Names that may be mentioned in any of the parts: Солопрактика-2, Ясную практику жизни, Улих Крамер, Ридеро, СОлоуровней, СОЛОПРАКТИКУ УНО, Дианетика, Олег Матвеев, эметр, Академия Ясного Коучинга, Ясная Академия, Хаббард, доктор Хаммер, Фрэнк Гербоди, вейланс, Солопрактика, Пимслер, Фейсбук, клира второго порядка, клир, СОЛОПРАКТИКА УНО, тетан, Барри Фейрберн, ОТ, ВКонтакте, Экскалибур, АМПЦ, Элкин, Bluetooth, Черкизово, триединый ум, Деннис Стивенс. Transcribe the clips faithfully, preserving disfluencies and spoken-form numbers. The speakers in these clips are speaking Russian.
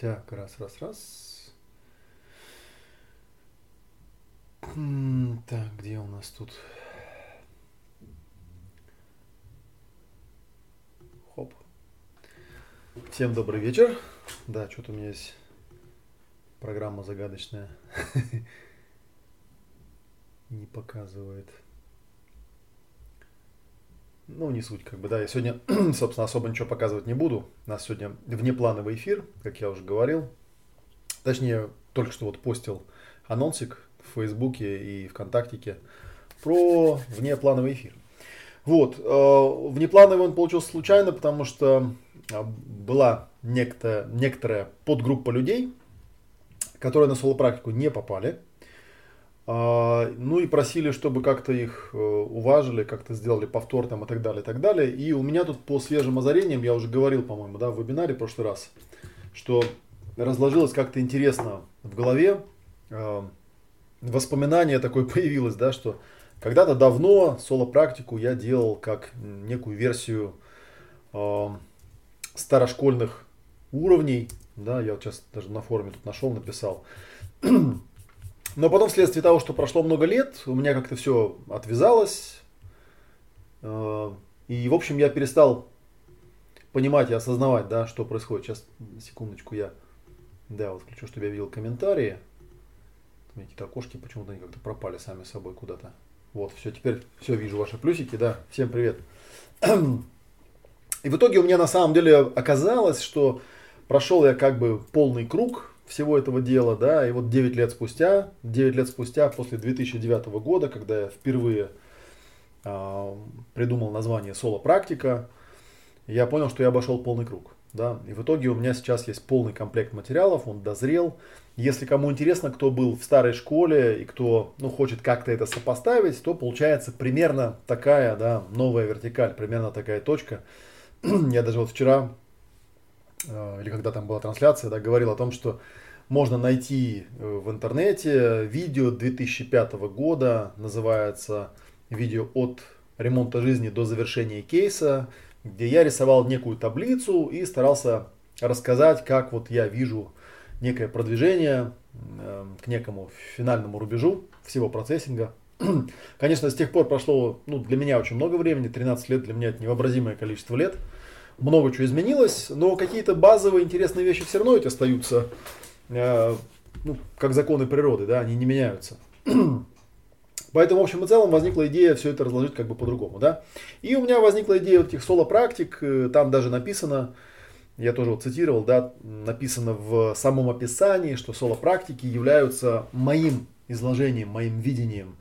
Так, раз, раз, раз. Так, где у нас тут? Хоп. Всем добрый вечер. Да, что-то у меня есть программа загадочная. Не показывает. Ну, не суть, как бы, да, я сегодня, собственно, особо ничего показывать не буду. У нас сегодня внеплановый эфир, как я уже говорил. Точнее, только что вот постил анонсик в Фейсбуке и ВКонтактике про внеплановый эфир. Вот, внеплановый он получился случайно, потому что была некто, некоторая подгруппа людей, которые на солопрактику не попали. Ну и просили, чтобы как-то их уважили, как-то сделали повтор там и так далее, и так далее. И у меня тут по свежим озарениям, я уже говорил, по-моему, да, в вебинаре в прошлый раз, что разложилось как-то интересно в голове, воспоминание такое появилось, да, что когда-то давно соло-практику я делал как некую версию старошкольных уровней, да, я вот сейчас даже на форуме тут нашел, написал. Но потом, вследствие того, что прошло много лет, у меня как-то все отвязалось. И, в общем, я перестал понимать и осознавать, да, что происходит. Сейчас, секундочку, я да, вот включу, чтобы я видел комментарии. У меня какие-то окошки, почему-то они как-то пропали сами собой куда-то. Вот, все, теперь все, вижу ваши плюсики, да, всем привет. И в итоге у меня на самом деле оказалось, что прошел я как бы полный круг всего этого дела, да, и вот девять лет спустя, девять лет спустя, после две тысячи девятого года, когда я впервые э, придумал название «Солопрактика», я понял, что я обошел полный круг, да, и в итоге у меня сейчас есть полный комплект материалов, он дозрел. Если кому интересно, кто был в старой школе и кто, ну, хочет как-то это сопоставить, то получается примерно такая, да, новая вертикаль, примерно такая точка. Я даже вот вчера, или когда там была трансляция, да, говорил о том, что можно найти в интернете видео две тысячи пятого года, называется видео «От ремонта жизни до завершения кейса», где я рисовал некую таблицу и старался рассказать, как вот я вижу некое продвижение к некому финальному рубежу всего процессинга. Конечно, с тех пор прошло, ну, для меня очень много времени, тринадцать лет, для меня это невообразимое количество лет. Много чего изменилось, но какие-то базовые интересные вещи все равно эти остаются, э, ну, как законы природы, да, они не меняются. Поэтому, в общем и целом, возникла идея все это разложить как бы по-другому, да. И у меня возникла идея вот этих соло-практик, там даже написано, я тоже вот цитировал, да, написано в самом описании, что соло-практики являются моим изложением, моим видением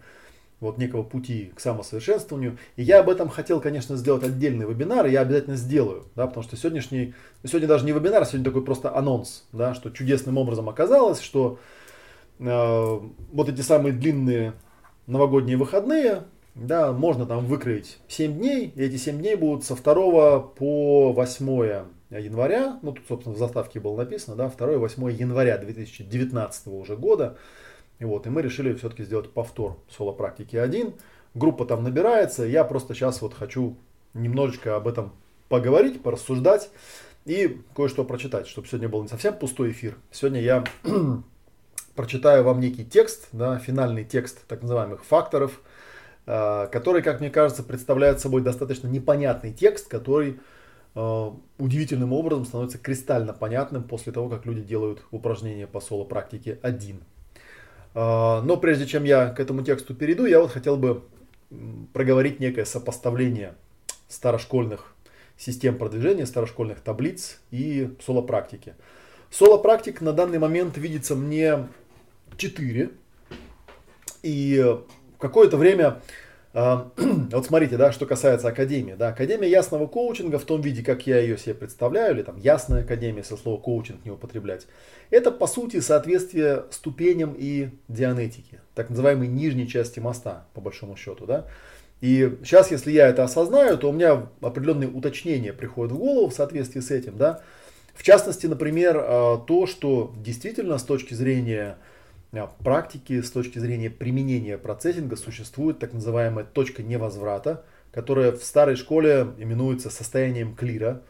вот некого пути к самосовершенствованию. И я об этом хотел, конечно, сделать отдельный вебинар, и я обязательно сделаю, да, потому что сегодняшний, сегодня даже не вебинар, сегодня такой просто анонс, да, что чудесным образом оказалось, что э, вот эти самые длинные новогодние выходные, да, можно там выкроить семь дней, и эти семь дней будут со второго по восьмое января, ну тут, собственно, в заставке было написано, да, второе-восьмое января две тысячи девятнадцатого уже года. И вот, и мы решили все-таки сделать повтор соло-практики один. Группа там набирается, я просто сейчас вот хочу немножечко об этом поговорить, порассуждать и кое-что прочитать, чтобы сегодня был не совсем пустой эфир. Сегодня я прочитаю вам некий текст, да, финальный текст так называемых факторов, э, который, как мне кажется, представляет собой достаточно непонятный текст, который э, удивительным образом становится кристально понятным после того, как люди делают упражнения по соло-практике один. Но прежде чем я к этому тексту перейду, я вот хотел бы проговорить некое сопоставление старошкольных систем продвижения, старошкольных таблиц и соло-практики. Соло-практик на данный момент видится мне четыре. И какое-то время, вот смотрите, да, что касается Академии. Да, Академия Ясного Коучинга в том виде, как я ее себе представляю, или там Ясная Академия, если слово коучинг не употреблять, это, по сути, соответствие ступеням и дианетике, так называемой нижней части моста, по большому счету. Да? И сейчас, если я это осознаю, то у меня определенные уточнения приходят в голову в соответствии с этим. Да? В частности, например, то, что действительно с точки зрения практики, с точки зрения применения процессинга существует так называемая точка невозврата, которая в старой школе именуется состоянием клира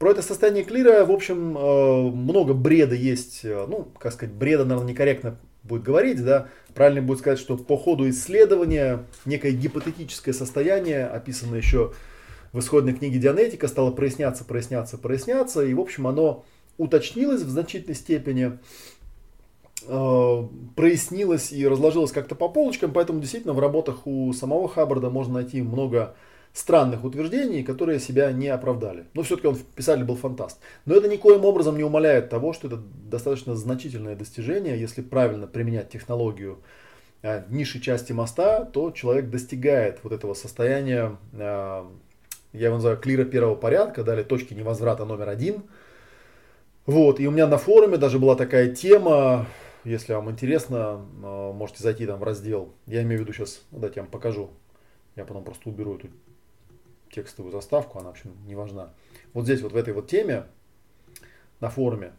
Про это состояние клира, в общем, много бреда есть. Ну, как сказать, бреда, наверное, некорректно будет говорить, да. Правильно будет сказать, что по ходу исследования некое гипотетическое состояние, описанное еще в исходной книге Дианетика, стало проясняться, проясняться, проясняться. И, в общем, оно уточнилось в значительной степени, прояснилось и разложилось как-то по полочкам. Поэтому, действительно, в работах у самого Хаббарда можно найти много странных утверждений, которые себя не оправдали. Но все-таки он писатель был фантаст. Но это никоим образом не умаляет того, что это достаточно значительное достижение. Если правильно применять технологию э, низшей части моста, то человек достигает вот этого состояния, э, я его называю клира первого порядка, далее точки невозврата номер один. Вот. И у меня на форуме даже была такая тема, если вам интересно, э, можете зайти там в раздел. Я имею в виду сейчас, ну, дайте я вам покажу. Я потом просто уберу эту текстовую заставку, она, в общем, не важна. Вот здесь, вот в этой вот теме, на форуме,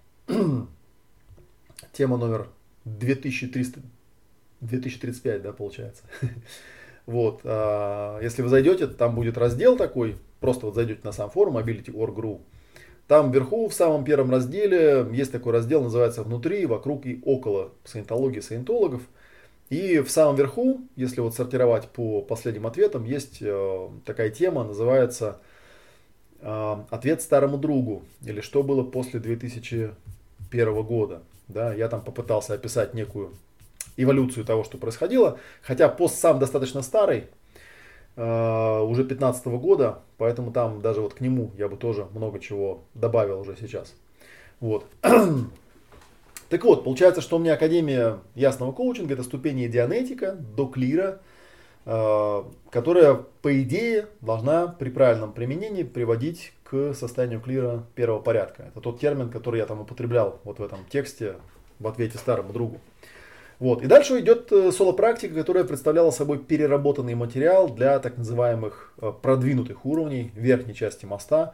тема номер две тысячи тридцать пять, да, получается. Вот, а, если вы зайдете, там будет раздел такой, просто вот зайдете на сам форум, ability точка орг точка ру. Там вверху, в самом первом разделе, есть такой раздел, называется «Внутри, вокруг и около саентологии, саентологов». И в самом верху, если вот сортировать по последним ответам, есть э, такая тема, называется э, «Ответ старому другу» или «Что было после две тысячи первого года». Да, я там попытался описать некую эволюцию того, что происходило, хотя пост сам достаточно старый, э, уже пятнадцатого года, поэтому там даже вот к нему я бы тоже много чего добавил уже сейчас. Вот. Так вот, получается, что у меня Академия Ясного Коучинга – это ступени Дианетика до клира, которая, по идее, должна при правильном применении приводить к состоянию клира первого порядка. Это тот термин, который я там употреблял вот в этом тексте в ответе старому другу. Вот. И дальше идет соло-практика, которая представляла собой переработанный материал для так называемых продвинутых уровней верхней части моста.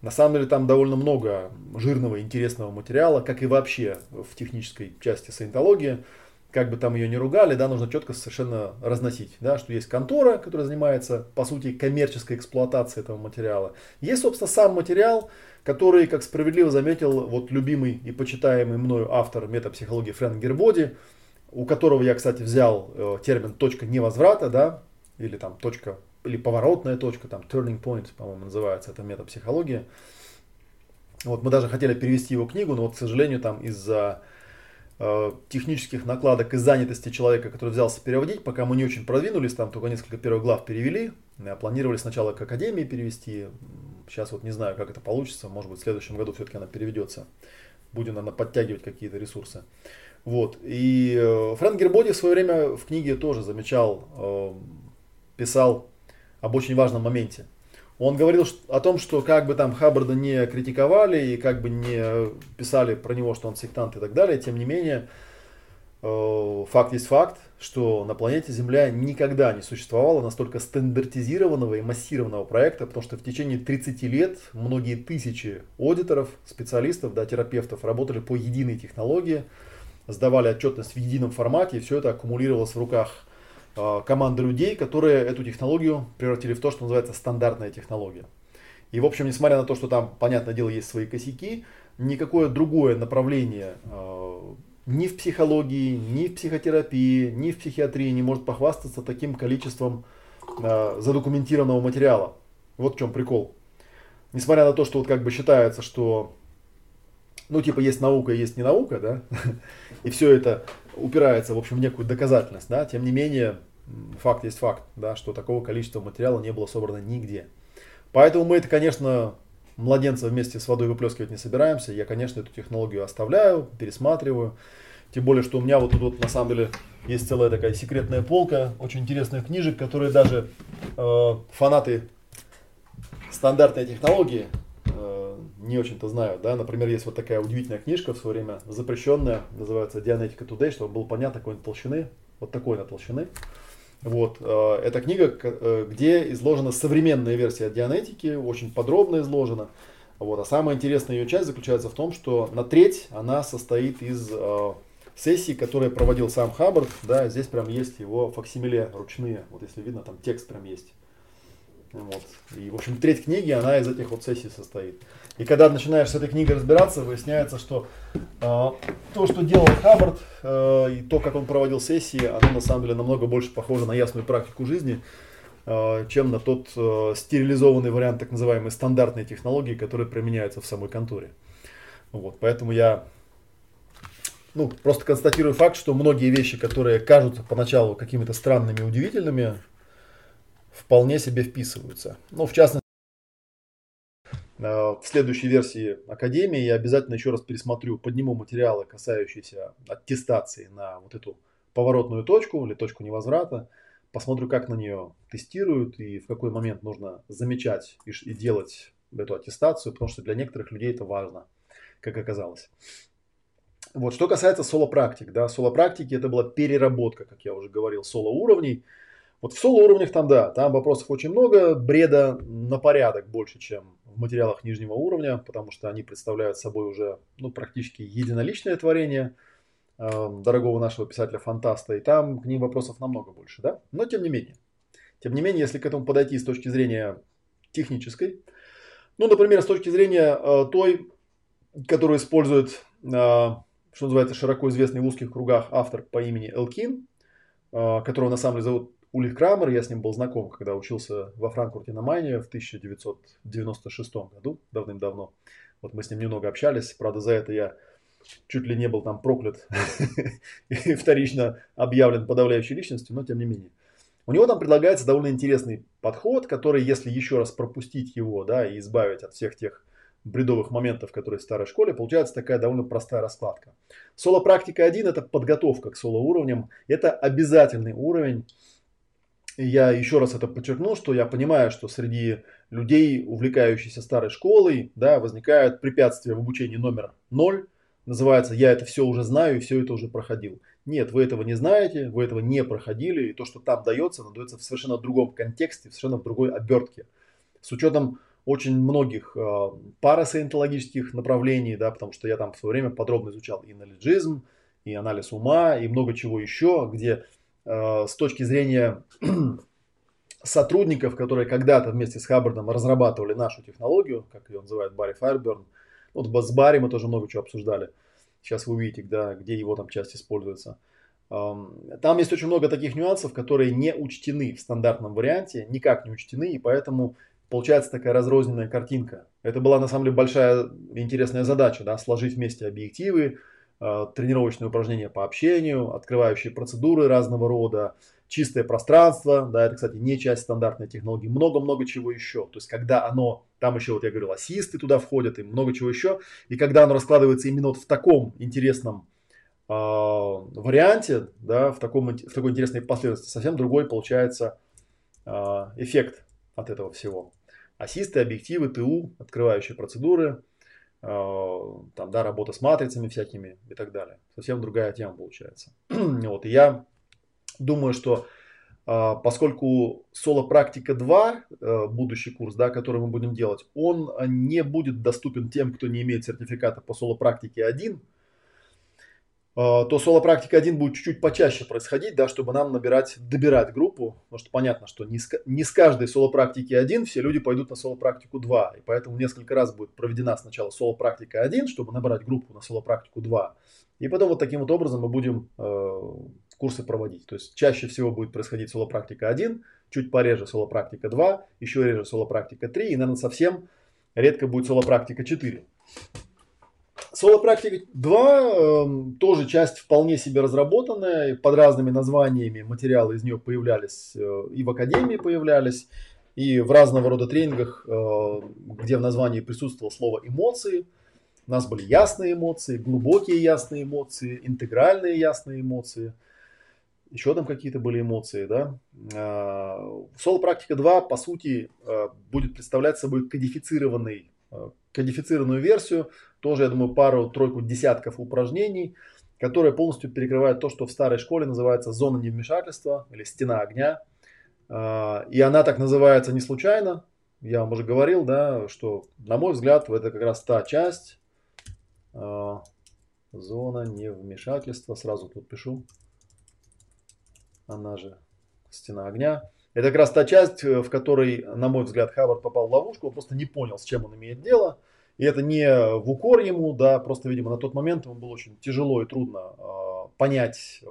На самом деле там довольно много жирного, интересного материала, как и вообще в технической части саентологии. Как бы там ее ни ругали, да, нужно четко совершенно разносить. Да, что есть контора, которая занимается, по сути, коммерческой эксплуатацией этого материала. Есть, собственно, сам материал, который, как справедливо заметил вот любимый и почитаемый мною автор метапсихологии Фрэнк Гербоди, у которого я, кстати, взял термин «точка невозврата», да, или там «точка или поворотная точка, там turning point, по-моему, называется, это метапсихология. Вот, мы даже хотели перевести его книгу, но вот, к сожалению, там из-за э, технических накладок и занятости человека, который взялся переводить, пока мы не очень продвинулись, там только несколько первых глав перевели, планировали сначала к Академии перевести, сейчас вот не знаю, как это получится, может быть, в следующем году все-таки она переведется, будем, наверное, подтягивать какие-то ресурсы. Вот, и э, Фрэнк Гербоди в свое время в книге тоже замечал, э, писал об очень важном моменте. Он говорил о том, что как бы там Хаббарда не критиковали и как бы не писали про него, что он сектант и так далее, тем не менее, факт есть факт, что на планете Земля никогда не существовало настолько стандартизированного и массированного проекта, потому что в течение тридцати лет многие тысячи аудиторов, специалистов, да, терапевтов работали по единой технологии, сдавали отчетность в едином формате, и все это аккумулировалось в руках команды людей, которые эту технологию превратили в то, что называется стандартная технология. И, в общем, несмотря на то, что там, понятное дело, есть свои косяки, никакое другое направление э, ни в психологии, ни в психотерапии, ни в психиатрии не может похвастаться таким количеством э, задокументированного материала. Вот в чем прикол. Несмотря на то, что вот как бы считается, что ну, типа, есть наука и есть не наука, да, и все это упирается, в общем, в некую доказательность, да, тем не менее, факт есть факт, да, что такого количества материала не было собрано нигде. Поэтому мы это, конечно, младенца вместе с водой выплескивать не собираемся. Я, конечно, эту технологию оставляю, пересматриваю. Тем более, что у меня вот тут вот, на самом деле есть целая такая секретная полка очень интересных книжек, которые даже э, фанаты стандартной технологии э, не очень-то знают. Да? Например, есть вот такая удивительная книжка в свое время, запрещенная, называется «Дианетика Today», чтобы было понятно, какой-нибудь толщины. Вот такой на толщины. Вот. Это книга, где изложена современная версия Дианетики, очень подробно изложена. Вот. А самая интересная ее часть заключается в том, что на треть она состоит из э, сессий, которые проводил сам Хаббард. Да, здесь прям есть его факсимиле ручные. Вот если видно, там текст прям есть. Вот. И, в общем, треть книги, она из этих вот сессий состоит. И когда начинаешь с этой книгой разбираться, выясняется, что э, то, что делал Хаббард, э, и то, как он проводил сессии, оно на самом деле намного больше похоже на ясную практику жизни, э, чем на тот э, стерилизованный вариант так называемой стандартной технологии, которая применяется в самой конторе. Вот. Поэтому я ну, просто констатирую факт, что многие вещи, которые кажутся поначалу какими-то странными и удивительными, вполне себе вписываются. Ну, в частности, в следующей версии Академии я обязательно еще раз пересмотрю, подниму материалы, касающиеся аттестации на вот эту поворотную точку или точку невозврата. Посмотрю, как на нее тестируют и в какой момент нужно замечать и делать эту аттестацию, потому что для некоторых людей это важно, как оказалось. Вот, что касается соло-практик. Да, соло-практики это была переработка, как я уже говорил, соло-уровней. Вот в соло-уровнях там, да, там вопросов очень много, бреда на порядок больше, чем в материалах нижнего уровня, потому что они представляют собой уже ну, практически единоличное творение э, дорогого нашего писателя-фантаста, и там к ним вопросов намного больше, да? Но тем не менее, тем не менее, если к этому подойти с точки зрения технической, ну, например, с точки зрения э, той, которую использует, э, что называется, широко известный в узких кругах автор по имени Элкин, э, которого на самом деле зовут Улих Крамер, я с ним был знаком, когда учился во Франкфурте на Майне в тысяча девятьсот девяносто шестом году, давным-давно. Вот мы с ним немного общались, правда, за это я чуть ли не был там проклят и вторично объявлен подавляющей личностью, но тем не менее. У него там предлагается довольно интересный подход, который, если еще раз пропустить его, да, и избавить от всех тех бредовых моментов, которые в старой школе, получается такая довольно простая раскладка. Соло-практика один – это подготовка к соло-уровням, это обязательный уровень. Я еще раз это подчеркну, что я понимаю, что среди людей, увлекающихся старой школой, да, возникают препятствия в обучении номер ноль. Называется «я это все уже знаю и все это уже проходил». Нет, вы этого не знаете, вы этого не проходили. И то, что там дается, оно дается в совершенно другом контексте, в совершенно другой обертке. С учетом очень многих э, парасаентологических направлений, да, потому что я там в свое время подробно изучал и нолледжизм, и анализ ума, и много чего еще, где... с точки зрения сотрудников, которые когда-то вместе с Хаббардом разрабатывали нашу технологию, как ее называют Барри Фейрберн. Вот с Барри мы тоже много чего обсуждали. Сейчас вы увидите, да, где его там часть используется. Там есть очень много таких нюансов, которые не учтены в стандартном варианте, никак не учтены, и поэтому получается такая разрозненная картинка. Это была на самом деле большая интересная задача, да, сложить вместе объективы, тренировочные упражнения по общению, открывающие процедуры разного рода, чистое пространство, да, это, кстати, не часть стандартной технологии, много-много чего еще. То есть, когда оно, там еще, вот я говорил, ассисты туда входят и много чего еще, и когда оно раскладывается именно вот в таком интересном э, варианте, да, в, таком, в такой интересной последовательности, совсем другой получается э, эффект от этого всего. Ассисты, объективы, ТУ, открывающие процедуры, там, да, работа с матрицами всякими и так далее. Совсем другая тема получается. Вот, и я думаю, что э, поскольку соло-практика два, э, будущий курс, да, который мы будем делать, он не будет доступен тем, кто не имеет сертификата по соло-практике один, э, то соло-практика один будет чуть-чуть почаще происходить, да, чтобы нам набирать, добирать группу, потому что понятно, что не с, не с каждой соло-практики один все люди пойдут на соло-практику два, и поэтому несколько раз будет проведена сначала соло-практика один, чтобы набрать группу на соло-практику два, и потом вот таким вот образом мы будем э, курсы проводить. То есть чаще всего будет происходить соло-практика один, чуть пореже соло-практика два, еще реже соло-практика три, и, наверное, совсем редко будет соло-практика четыре. Солопрактика два э, тоже часть вполне себе разработанная, под разными названиями материалы из нее появлялись э, и в Академии появлялись, и в разного рода тренингах, э, где в названии присутствовало слово «эмоции». У нас были ясные эмоции, глубокие ясные эмоции, интегральные ясные эмоции, еще там какие-то были эмоции. Да? Э, Солопрактика два, по сути, э, будет представлять собой кодифицированный э, кодифицированную версию, тоже, я думаю, пару-тройку десятков упражнений, которые полностью перекрывают то, что в старой школе называется зона невмешательства или стена огня. И она так называется не случайно. Я вам уже говорил, да, что, на мой взгляд, это как раз та часть, зона невмешательства, сразу тут пишу, она же стена огня. Это как раз та часть, в которой, на мой взгляд, Хаббард попал в ловушку, он просто не понял, с чем он имеет дело. И это не в укор ему, да, просто, видимо, на тот момент ему было очень тяжело и трудно э, понять,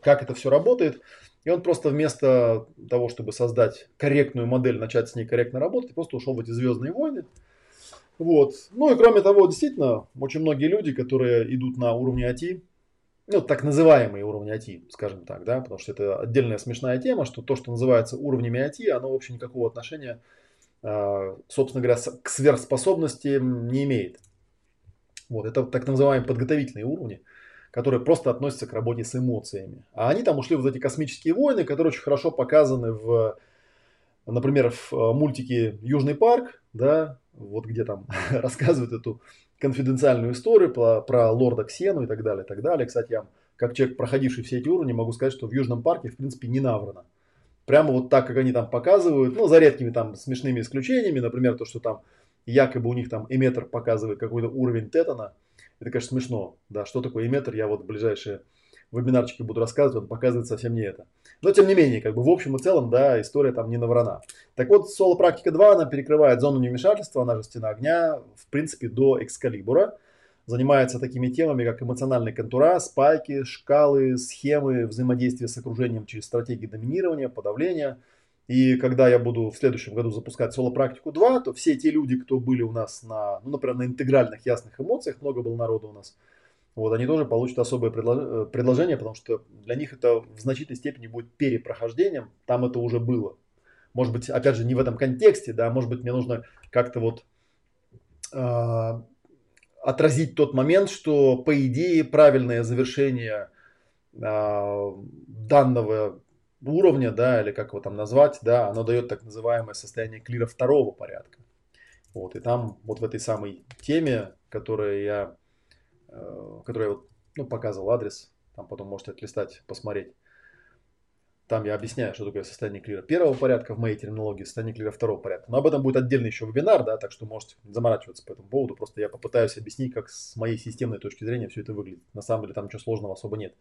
как это все работает. И он просто вместо того, чтобы создать корректную модель, начать с ней корректно работать, просто ушел в эти «Звездные войны». Вот. Ну и кроме того, действительно, очень многие люди, которые идут на уровне ай ти, ну, так называемые уровни ай ти, скажем так, да, потому что это отдельная смешная тема, что то, что называется уровнями ай ти, оно вообще никакого отношения, собственно говоря, к сверхспособности не имеет. Вот, это так называемые подготовительные уровни, которые просто относятся к работе с эмоциями. А они там ушли в вот эти космические войны, которые очень хорошо показаны в, например, в мультике «Южный парк», да, вот где там рассказывают эту конфиденциальную историю про, про лорда Ксену и так далее, и так далее. Кстати, я, как человек, проходивший все эти уровни, могу сказать, что в Южном парке, в принципе, не наврано. Прямо вот так, как они там показывают, ну, за редкими там смешными исключениями, например, то, что там якобы у них там эметр показывает какой-то уровень тетана. Это, конечно, смешно, да, что такое эметр, я вот в ближайшие вебинарчики буду рассказывать, он показывает совсем не это. Но, тем не менее, как бы в общем и целом, да, история там не наврана. Так вот, Солопрактика два, она перекрывает зону невмешательства, она же стена огня, в принципе, до Экскалибура. Занимается такими темами, как эмоциональные контура, спайки, шкалы, схемы взаимодействия с окружением через стратегии доминирования, подавления. И когда я буду в следующем году запускать Солопрактику два, то все те люди, кто были у нас на, ну, например, на интегральных ясных эмоциях, много было народу у нас, вот, они тоже получат особое предложение, потому что для них это в значительной степени будет перепрохождением, там это уже было. Может быть, опять же, не в этом контексте, да, может быть, мне нужно как-то вот... Э- отразить тот момент, что, по идее, правильное завершение э, данного уровня, да, или как его там назвать, да, оно дает так называемое состояние клира второго порядка. Вот, и там, вот в этой самой теме, которую я, э, которую я вот, ну, показывал адрес, там потом можете отлистать, посмотреть, там я объясняю, что такое состояние клира первого порядка в моей терминологии, состояние клира второго порядка. Но об этом будет отдельный еще вебинар, да, так что можете заморачиваться по этому поводу. Просто я попытаюсь объяснить, как с моей системной точки зрения все это выглядит. На самом деле там ничего сложного особо нет.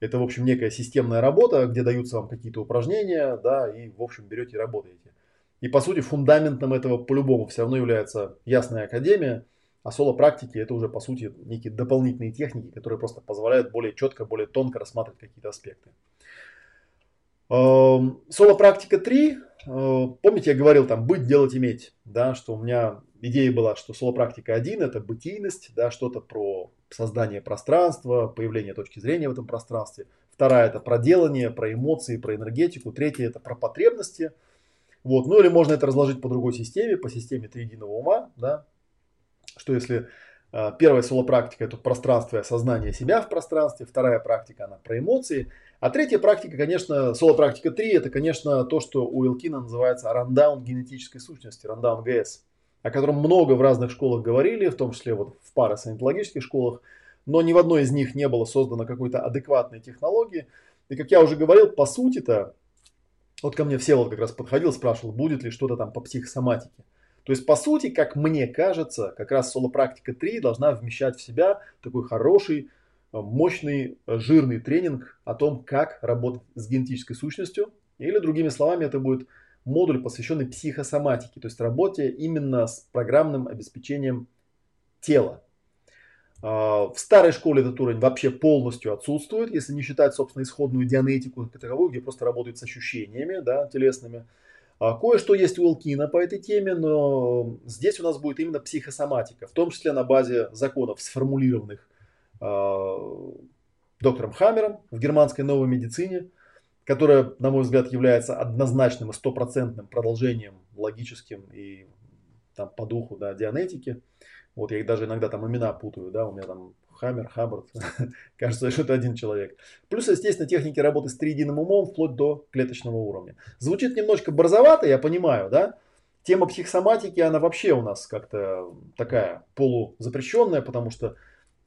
Это, в общем, некая системная работа, где даются вам какие-то упражнения, да, и, в общем, берете и работаете. И, по сути, фундаментом этого по-любому все равно является Ясная Академия, а соло-практики – это уже, по сути, некие дополнительные техники, которые просто позволяют более четко, более тонко рассматривать какие-то аспекты. Солопрактика три, помните, я говорил там быть, делать, иметь, да, что у меня идея была, что Солопрактика один это бытийность, да, что-то про создание пространства, появление точки зрения в этом пространстве. Вторая это про делание, про эмоции, про энергетику. Третья это про потребности. Вот, ну или можно это разложить по другой системе, по системе триединого ума, да, что если первая солопрактика – это пространство и осознание себя в пространстве. Вторая практика – она про эмоции. А третья практика, конечно, солопрактика три – это, конечно, то, что у Элкина называется рандаун генетической сущности, рандаун ГС, о котором много в разных школах говорили, в том числе вот в парасаентологических школах, но ни в одной из них не было создано какой-то адекватной технологии. И, как я уже говорил, по сути-то, вот ко мне Всеволод как раз подходил, спрашивал, будет ли что-то там по психосоматике. То есть, по сути, как мне кажется, как раз Солопрактика три должна вмещать в себя такой хороший, мощный, жирный тренинг о том, как работать с генетической сущностью. Или, другими словами, это будет модуль, посвященный психосоматике, то есть работе именно с программным обеспечением тела. В старой школе этот уровень вообще полностью отсутствует, если не считать, собственно, исходную дианетику, таковую, где просто работают с ощущениями, да, телесными. Кое-что есть у Элкина по этой теме, но здесь у нас будет именно психосоматика, в том числе на базе законов, сформулированных э, доктором Хаммером в германской новой медицине, которая, на мой взгляд, является однозначным и стопроцентным продолжением логическим и там, по духу, да, дианетики. Вот я их даже иногда там имена путаю, да, у меня там Хаммер, Хаббард, кажется, что это один человек. Плюс, естественно, техники работы с триединым умом вплоть до клеточного уровня. Звучит немножко борзовато, я понимаю, да? Тема психосоматики, она вообще у нас как-то такая полузапрещенная, потому что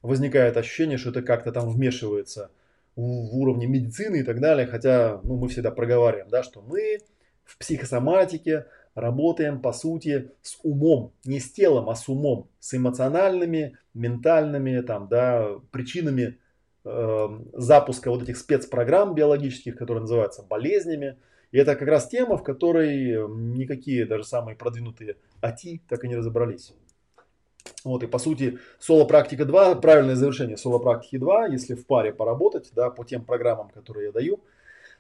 возникает ощущение, что это как-то там вмешивается в уровне медицины и так далее. Хотя, ну, мы всегда проговариваем, да, что мы в психосоматике работаем, по сути, с умом, не с телом, а с умом, с эмоциональными, ментальными там, да, причинами э, запуска вот этих спецпрограмм биологических, которые называются болезнями И это как раз тема, в которой никакие даже самые продвинутые эй ти так и не разобрались. Вот, и по сути Солопрактика два, правильное завершение Солопрактики два, если в паре поработать, да, по тем программам, которые я даю.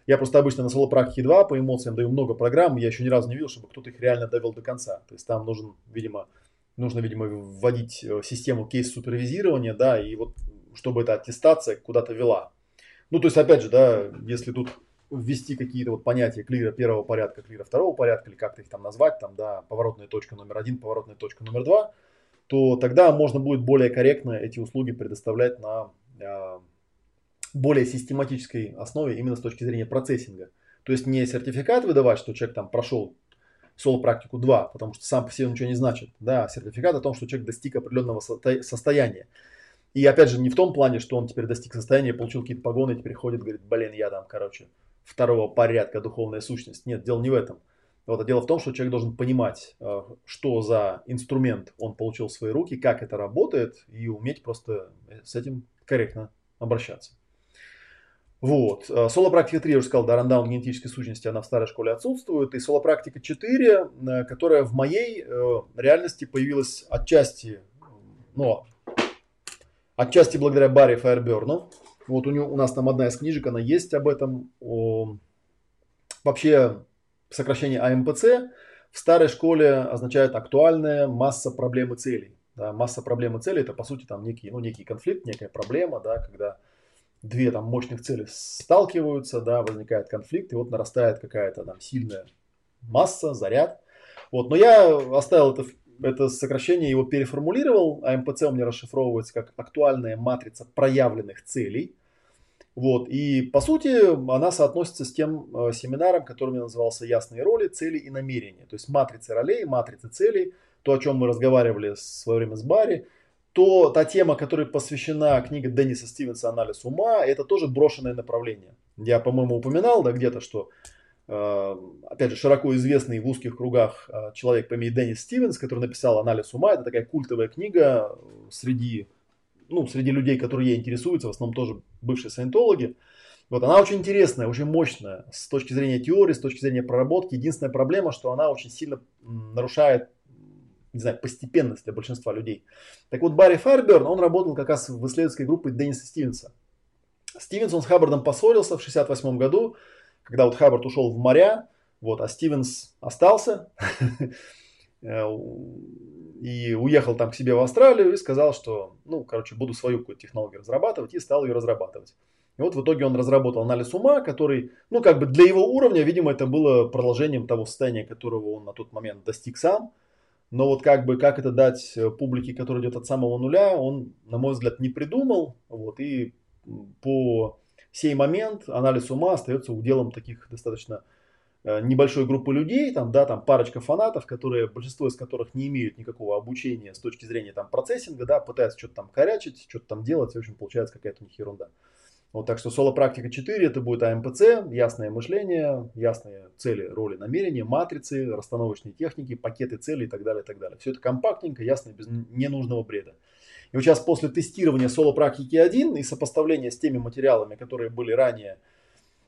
Я просто обычно на Солопрактике два по эмоциям даю много программ, я еще ни разу не видел, чтобы кто-то их реально довел до конца. То есть там нужен, видимо, нужно, видимо, вводить систему кейс-супервизирования, да, и вот чтобы эта аттестация куда-то вела. Ну, то есть, опять же, да, если тут ввести какие-то вот понятия клира первого порядка, клира второго порядка, или как-то их там назвать, там, да, поворотная точка номер один, поворотная точка номер два, то тогда можно будет более корректно эти услуги предоставлять на э, более систематической основе именно с точки зрения процессинга. То есть не сертификат выдавать, что человек там прошел Солопрактику два, потому что сам по себе ничего не значит. Да, сертификат о том, что человек достиг определенного со- состояния. И опять же не в том плане, что он теперь достиг состояния, получил какие-то погоны, теперь ходит, говорит, блин, я там, короче, второго порядка, духовная сущность. Нет, дело не в этом. Вот, а дело в том, что человек должен понимать, что за инструмент он получил в свои руки, как это работает, и уметь просто с этим корректно обращаться. Вот. Солопрактика три, я уже сказал, да, рандаун генетической сущности, она в старой школе отсутствует. И Солопрактика четыре, которая в моей реальности появилась отчасти, ну, отчасти благодаря Барри Фейрберну. Вот у, него, у нас там одна из книжек, она есть об этом. О, вообще сокращение А М П Ц в старой школе означает актуальная масса проблем и целей. Да, масса проблем и целей – это, по сути, там некий, ну, некий конфликт, некая проблема, да, когда две там мощных цели сталкиваются, да, возникает конфликт, и вот нарастает какая-то там сильная масса, заряд. Вот, но я оставил это, это сокращение, его переформулировал. А М П Ц у меня расшифровывается как актуальная матрица проявленных целей. Вот, и по сути она соотносится с тем семинаром, который назывался «Ясные роли, цели и намерения». То есть матрицы ролей, матрицы целей, то, о чем мы разговаривали в свое время с Барри. То, та тема, которой посвящена книга Денниса Стивенса «Анализ ума», это тоже брошенное направление. Я, по-моему, упоминал, да, где-то, что, э, опять же, широко известный в узких кругах э, человек по имени Деннис Стивенс, который написал «Анализ ума», это такая культовая книга среди, ну, среди людей, которые ей интересуются, в основном тоже бывшие саентологи. Вот, она очень интересная, очень мощная с точки зрения теории, с точки зрения проработки. Единственная проблема, что она очень сильно нарушает, не знаю, постепенность для большинства людей. Так вот, Барри Фейрберн, он работал как раз в исследовательской группе Денниса Стивенса. Стивенс, он с Хаббардом поссорился в шестьдесят восьмом году, когда вот Хаббард ушел в моря, вот, а Стивенс остался и уехал там к себе в Австралию и сказал, что, ну, короче, буду свою какую-то технологию разрабатывать, и стал ее разрабатывать. И вот в итоге он разработал анализ ума, который, ну, как бы для его уровня, видимо, это было продолжением того состояния, которого он на тот момент достиг сам. Но вот как бы, как это дать публике, которая идет от самого нуля, он, на мой взгляд, не придумал. Вот, и по сей момент анализ ума остается уделом таких достаточно небольшой группы людей, там, да, там парочка фанатов, которые, большинство из которых не имеют никакого обучения с точки зрения там процессинга, да, пытаются что-то там корячить, что-то там делать, в общем, получается какая-то у них ерунда. Вот, так что Солопрактика четыре это будет А М П Ц, ясное мышление, ясные цели, роли, намерения, матрицы, расстановочные техники, пакеты целей и так далее, и так далее. Все это компактненько, ясно, без ненужного бреда. И вот сейчас после тестирования Солопрактики один и сопоставления с теми материалами, которые были ранее,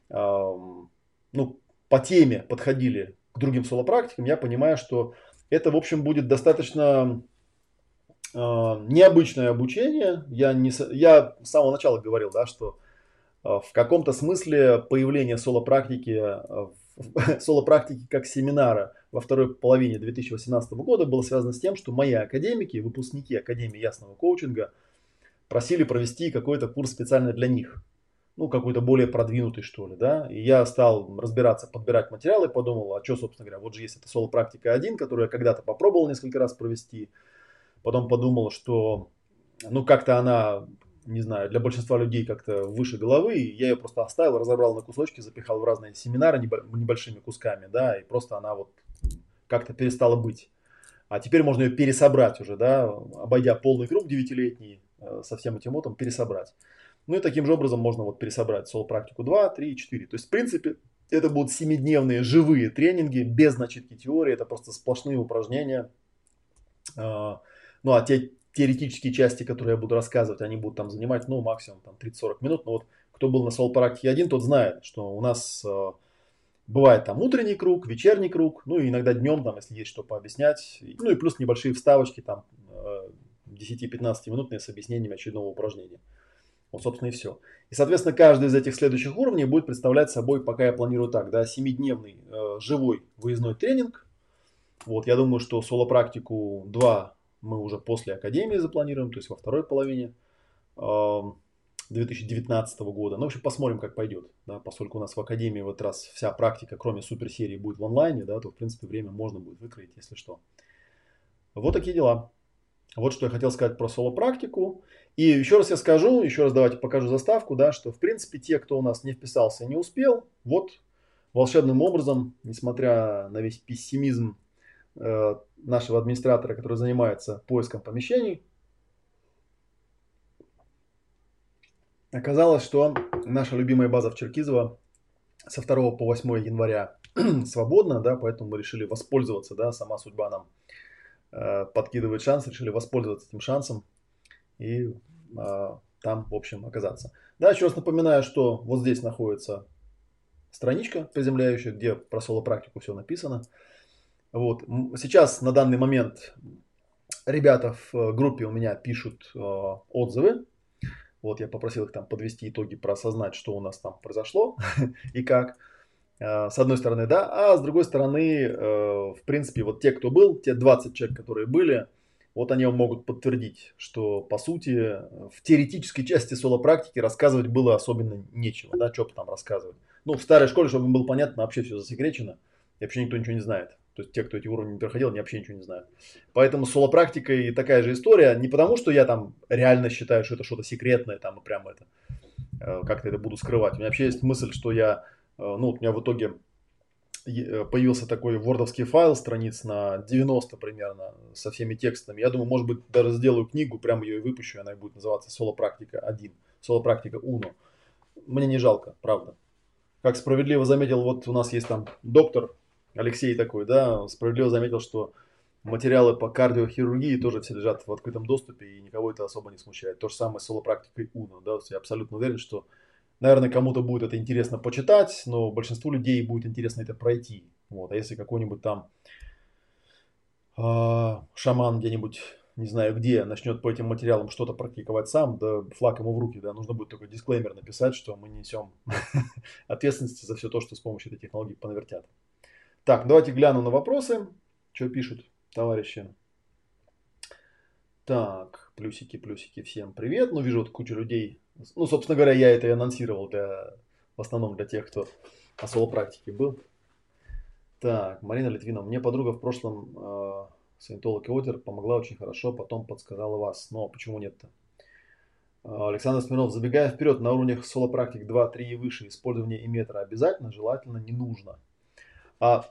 эм, ну, по теме подходили к другим солопрактикам, я понимаю, что это, в общем, будет достаточно э, необычное обучение. Я, не, я с самого начала говорил, да, что э, в каком-то смысле появление солопрактики, э, солопрактики как семинара во второй половине две тысячи восемнадцатого года было связано с тем, что мои академики, выпускники Академии Ясного Коучинга, просили провести какой-то курс специально для них. Ну, какой-то более продвинутый, что ли, да. И я стал разбираться, подбирать материалы, подумал, а что, собственно говоря, вот же есть эта Солопрактика один, которую я когда-то попробовал несколько раз провести. Потом подумал, что, ну, как-то она, не знаю, для большинства людей как-то выше головы. И я ее просто оставил, разобрал на кусочки, запихал в разные семинары небольшими кусками, да. И просто она вот как-то перестала быть. А теперь можно ее пересобрать уже, да, обойдя полный круг девятилетний, со всем этим мотом пересобрать. Ну и таким же образом можно вот пересобрать Солопрактику два, три и четыре. То есть, в принципе, это будут семидневные живые тренинги без начитки теории. Это просто сплошные упражнения. Ну а те теоретические части, которые я буду рассказывать, они будут там занимать, ну, максимум там тридцать-сорок минут. Но вот кто был на Солопрактике один, тот знает, что у нас Бывает там утренний круг, вечерний круг, ну и иногда днем, там, если есть что пообъяснять. Ну и плюс небольшие вставочки, там, десять-пятнадцатиминутные с объяснениями очередного упражнения. Вот, собственно, и все. И, соответственно, каждый из этих следующих уровней будет представлять собой, пока я планирую так, да, семидневный э, живой выездной тренинг. Вот, я думаю, что солопрактику два мы уже после Академии запланируем, то есть во второй половине э, две тысячи девятнадцатого года. Ну, в общем, посмотрим, как пойдет. Да, поскольку у нас в Академии в этот раз вся практика, кроме суперсерии, будет в онлайне, да, то, в принципе, время можно будет выкроить, если что. Вот такие дела. Вот что я хотел сказать про соло-практику. И еще раз я скажу, еще раз давайте покажу заставку, да, что в принципе те, кто у нас не вписался и не успел, вот волшебным образом, несмотря на весь пессимизм э, нашего администратора, который занимается поиском помещений, оказалось, что наша любимая база в Черкизово со второго по восьмое января свободна, да, поэтому мы решили воспользоваться, да, сама судьба нам подкидывает шанс, решили воспользоваться этим шансом и а, там, в общем, оказаться. Да, еще раз напоминаю, что вот здесь находится страничка приземляющая, где про соло-практику все написано. Вот. Сейчас, на данный момент, ребята в группе у меня пишут а, отзывы. Вот я попросил их там подвести итоги, проосознать, что у нас там произошло и как. С одной стороны, да, а с другой стороны, в принципе, вот те, кто был, те двадцать человек, которые были, вот они могут подтвердить, что, по сути, в теоретической части соло-практики рассказывать было особенно нечего, да, что там рассказывать. Ну, в старой школе, чтобы им было понятно, вообще все засекречено, и вообще никто ничего не знает. То есть те, кто эти уровни не проходил, они вообще ничего не знают. Поэтому с соло-практикой такая же история, не потому, что я там реально считаю, что это что-то секретное, там, и прямо это, как-то это буду скрывать. У меня вообще есть мысль, что я... Ну, у меня в итоге появился такой вордовский файл, страниц на девяносто примерно, со всеми текстами. Я думаю, может быть, даже сделаю книгу, прям ее и выпущу, она будет называться «Солопрактика один», «Солопрактика уно». Мне не жалко, правда. Как справедливо заметил, вот у нас есть там доктор Алексей такой, да, справедливо заметил, что материалы по кардиохирургии тоже все лежат в открытом доступе, и никого это особо не смущает. То же самое с «Солопрактикой уно», да, я абсолютно уверен, что... Наверное, кому-то будет это интересно почитать, но большинству людей будет интересно это пройти. Вот. А если какой-нибудь там э, шаман где-нибудь, не знаю где, начнет по этим материалам что-то практиковать сам, да флаг ему в руки, да, нужно будет только дисклеймер написать, что мы несем ответственности за все то, что с помощью этой технологии понавертят. Так, давайте гляну на вопросы, что пишут товарищи. Так, плюсики, плюсики, всем привет. Ну, вижу вот кучу людей. Ну, собственно говоря, я это и анонсировал для, в основном для тех, кто о соло-практике был. Так, Марина Литвина. Мне подруга в прошлом, э, саентолог и отер, помогла очень хорошо, потом подсказала вас. Но почему нет-то? Александр Смирнов. Забегая вперед, на уровнях соло-практик два, три и выше использование иметра обязательно, желательно не нужно. А,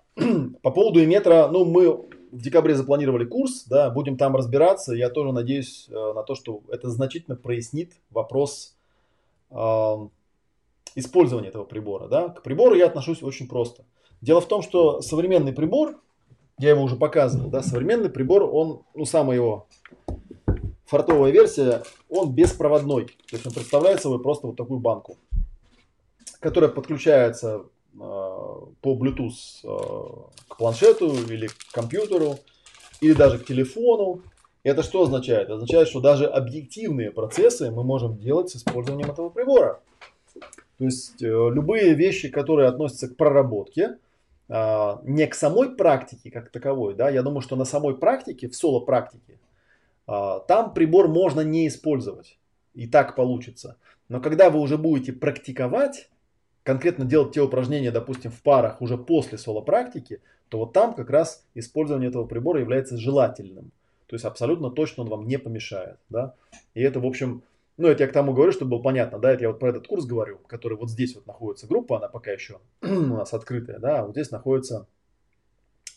по поводу иметра, ну, мы в декабре запланировали курс, да, будем там разбираться. Я тоже надеюсь на то, что это значительно прояснит вопрос э, использования этого прибора. Да. К прибору я отношусь очень просто. Дело в том, что современный прибор, я его уже показывал, да, современный прибор, он, ну, самая его фартовая версия, он беспроводной. То есть он представляет собой просто вот такую банку, которая подключается по Bluetooth к планшету или к компьютеру, или даже к телефону. Это что означает? Это означает, что даже объективные процессы мы можем делать с использованием этого прибора. То есть любые вещи, которые относятся к проработке, не к самой практике как таковой, да, я думаю, что на самой практике, в соло-практике, там прибор можно не использовать. И так получится. Но когда вы уже будете практиковать, конкретно делать те упражнения, допустим, в парах уже после соло-практики, то вот там как раз использование этого прибора является желательным. То есть абсолютно точно он вам не помешает. Да? И это, в общем, ну это я к тому говорю, чтобы было понятно, да, это я вот про этот курс говорю, который вот здесь вот находится группа, она пока еще у нас открытая, да, а вот здесь находится,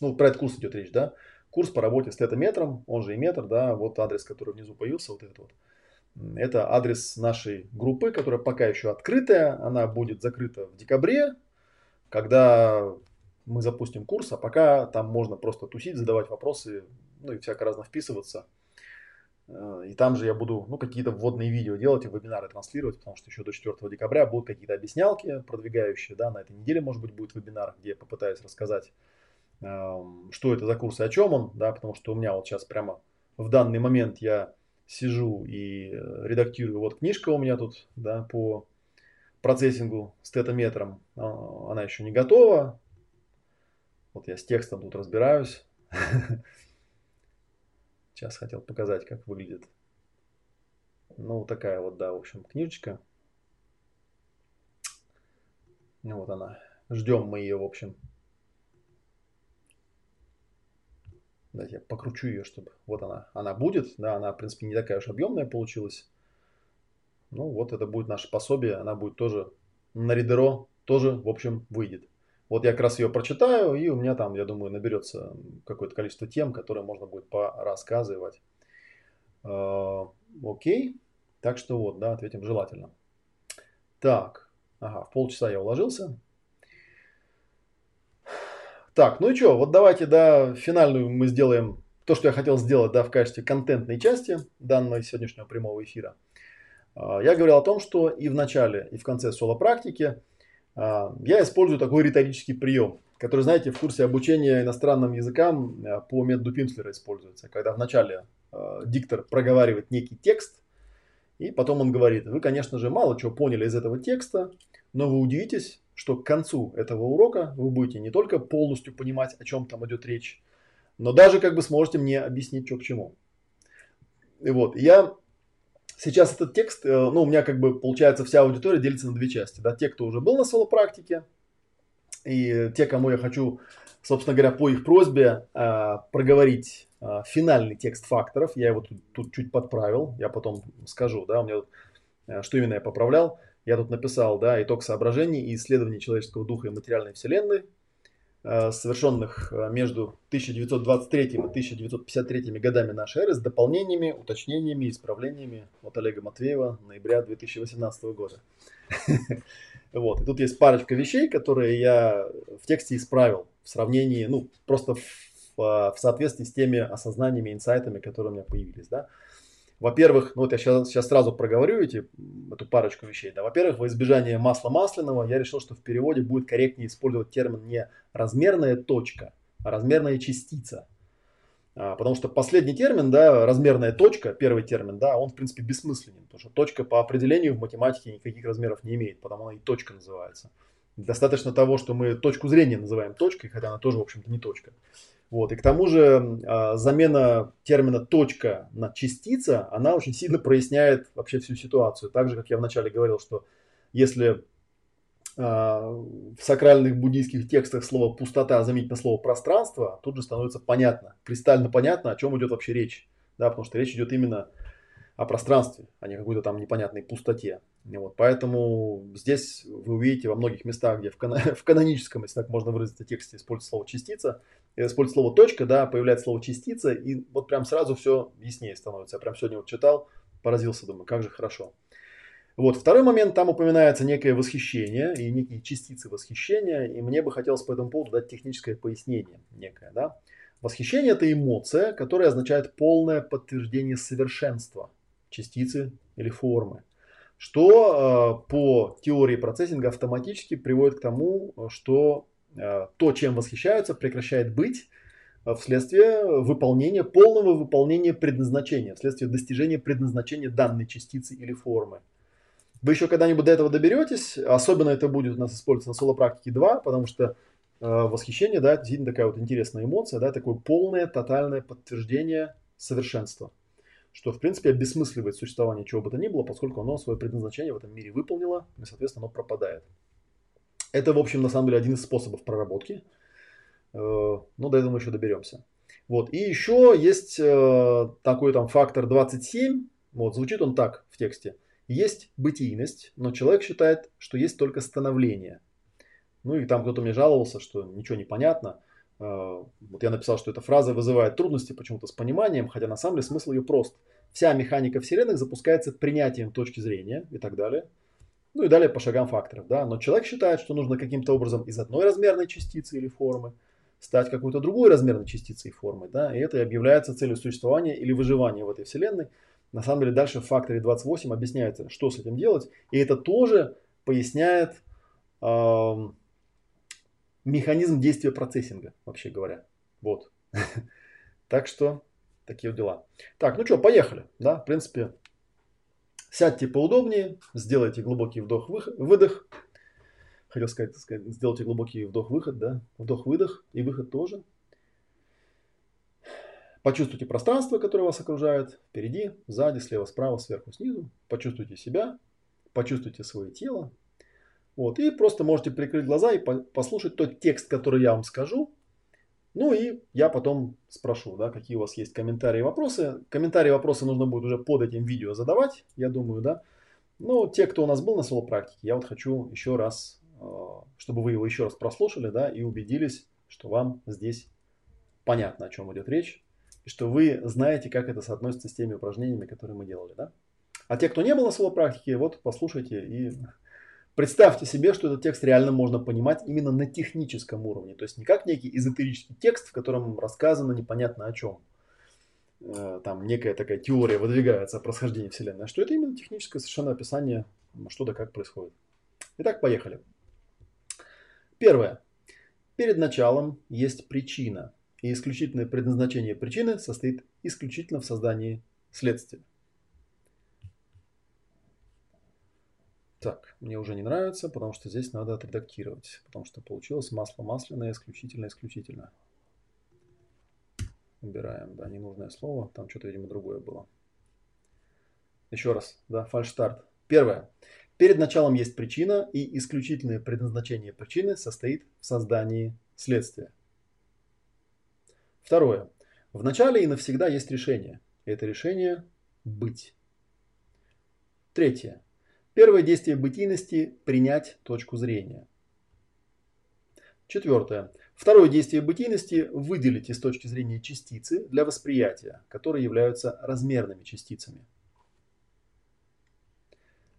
ну про этот курс идет речь, да, курс по работе с тетометром, он же и метр, да, вот адрес, который внизу появился, вот этот вот. Это адрес нашей группы, которая пока еще открытая. Она будет закрыта в декабре, когда мы запустим курс. А пока там можно просто тусить, задавать вопросы, ну и всяко разно вписываться. И там же я буду ну, какие-то вводные видео делать и вебинары транслировать, потому что еще до четвёртого декабря будут какие-то объяснялки продвигающие. Да, на этой неделе, может быть, будет вебинар, где я попытаюсь рассказать, что это за курс и о чем он. Да, потому что у меня вот сейчас прямо в данный момент я сижу и редактирую. Вот книжка у меня тут да, по процессингу с тетаметром. Она еще не готова. Вот я с текстом тут разбираюсь. Сейчас хотел показать, как выглядит. Ну, такая вот, да, в общем, книжечка. Ну, вот она. Ждем мы ее, в общем. Давайте я покручу ее, чтобы... Вот она. Она будет. Да, она, в принципе, не такая уж объемная получилась. Ну, вот это будет наше пособие. Она будет тоже на Ридеро. Тоже, в общем, выйдет. Вот я как раз ее прочитаю, и у меня там, я думаю, наберется какое-то количество тем, которые можно будет порассказывать. Э-э- окей. Так что вот, да, ответим желательно. Так, ага, в полчаса я уложился. Так, ну и что, вот давайте, да, финальную мы сделаем то, что я хотел сделать, да, в качестве контентной части данного сегодняшнего прямого эфира. Э-э- я говорил о том, что и в начале, и в конце соло-практики я использую такой риторический прием, который, знаете, в курсе обучения иностранным языкам по методу Пимслера используется. Когда вначале диктор проговаривает некий текст, и потом он говорит: вы, конечно же, мало чего поняли из этого текста, но вы удивитесь, что к концу этого урока вы будете не только полностью понимать, о чем там идет речь, но даже как бы сможете мне объяснить, что к чему. И вот, я... Сейчас этот текст, ну, у меня как бы получается вся аудитория делится на две части. Да? Те, кто уже был на соло-практике, и те, кому я хочу, собственно говоря, по их просьбе э, проговорить э, финальный текст факторов. Я его тут, тут чуть подправил, я потом скажу, да, у меня, э, что именно я поправлял. Я тут написал, да, итог соображений и исследований человеческого духа и материальной вселенной, э, совершенных между тысяча девятьсот двадцать третьим и тысяча девятьсот пятьдесят третьим годами нашей эры с дополнениями, уточнениями, исправлениями от Олега Матвеева ноября две тысячи восемнадцатого года. Вот. И тут есть парочка вещей, которые я в тексте исправил в сравнении, ну, просто в, в соответствии с теми осознаниями, инсайтами, которые у меня появились, да. Во-первых, ну вот я сейчас, сейчас сразу проговорю эти, эту парочку вещей. Да. Во-первых, во избежание масла масляного я решил, что в переводе будет корректнее использовать термин не «размерная точка», а «размерная частица». А, потому что последний термин, да, размерная точка, первый термин, да, он в принципе бессмысленен. Потому что точка по определению в математике никаких размеров не имеет, потому она и точка называется. Достаточно того, что мы точку зрения называем точкой, хотя она тоже, в общем-то, не точка. Вот. И к тому же а, замена термина «точка» на «частица», она очень сильно проясняет вообще всю ситуацию. Так же, как я вначале говорил, что если... в сакральных буддийских текстах слово «пустота» заменить на слово «пространство», тут же становится понятно, кристально понятно, о чем идет вообще речь. Да, потому что речь идет именно о пространстве, а не какой-то там непонятной пустоте. И вот, поэтому здесь вы увидите во многих местах, где в, кана- в каноническом, если так можно выразиться, тексте используется слово «частица», используется слово «точка», да, появляется слово «частица», и вот прям сразу все яснее становится. Я прям сегодня вот читал, поразился, думаю, как же хорошо. Вот, второй момент, там упоминается некое восхищение и некие частицы восхищения, и мне бы хотелось по этому поводу дать техническое пояснение некое, да. Восхищение – это эмоция, которая означает полное подтверждение совершенства частицы или формы, что э, по теории процессинга автоматически приводит к тому, что э, то, чем восхищаются, прекращает быть вследствие выполнения, полного выполнения предназначения, вследствие достижения предназначения данной частицы или формы. Вы еще когда-нибудь до этого доберетесь, особенно это будет у нас использоваться на соло-практике два, потому что э, восхищение, да, это действительно такая вот интересная эмоция, да, такое полное, тотальное подтверждение совершенства, что, в принципе, обесмысливает существование чего бы то ни было, поскольку оно свое предназначение в этом мире выполнило, и, соответственно, оно пропадает. Это, в общем, на самом деле, один из способов проработки, э, но до этого еще доберемся. Вот, и еще есть э, такой там фактор двадцать семь, вот, звучит он так в тексте. Есть бытийность, но человек считает, что есть только становление. Ну и там кто-то мне жаловался, что ничего не понятно. Вот я написал, что эта фраза вызывает трудности почему-то с пониманием, хотя на самом деле смысл ее прост. Вся механика вселенных запускается принятием точки зрения и так далее. Ну и далее по шагам факторов. Да? Но человек считает, что нужно каким-то образом из одной размерной частицы или формы стать какой-то другой размерной частицей формы, да, и это объявляется целью существования или выживания в этой вселенной. На самом деле дальше в факторе двадцать восемь объясняется, что с этим делать, и это тоже поясняет э, механизм действия процессинга, вообще говоря. Вот. Так что такие вот дела. Так, ну что, поехали. Да, в принципе, сядьте поудобнее, сделайте глубокий вдох-выдох. Хотел сказать, сказать, сделайте глубокий вдох-выход, да, вдох-выдох и выход тоже. Почувствуйте пространство, которое вас окружает, впереди, сзади, слева, справа, сверху, снизу. Почувствуйте себя, почувствуйте свое тело. Вот, и просто можете прикрыть глаза и послушать тот текст, который я вам скажу. Ну и я потом спрошу, да, какие у вас есть комментарии и вопросы. Комментарии и вопросы нужно будет уже под этим видео задавать, я думаю, да. Ну, те, кто у нас был на соло-практике, я вот хочу еще раз, чтобы вы его еще раз прослушали, да, и убедились, что вам здесь понятно, о чем идет речь, и что вы знаете, как это соотносится с теми упражнениями, которые мы делали, да. А те, кто не был на соло-практике, вот послушайте и представьте себе, что этот текст реально можно понимать именно на техническом уровне, то есть не как некий эзотерический текст, в котором рассказано непонятно о чем, там некая такая теория выдвигается о происхождении Вселенной, а что это именно техническое совершенно описание, что да как происходит. Итак, поехали. Первое. Перед началом есть причина, и исключительное предназначение причины состоит исключительно в создании следствия. Так, мне уже не нравится, потому что здесь надо отредактировать, потому что получилось масло масляное, исключительно, исключительно. Убираем, да, ненужное слово, там что-то, видимо, другое было. Еще раз, да, фальш-старт. Первое. Перед началом есть причина, и исключительное предназначение причины состоит в создании следствия. Второе. В начале и навсегда есть решение. Это решение быть. Третье. Первое действие бытийности – принять точку зрения. Четвертое. Второе действие бытийности – выделить из точки зрения частицы для восприятия, которые являются размерными частицами.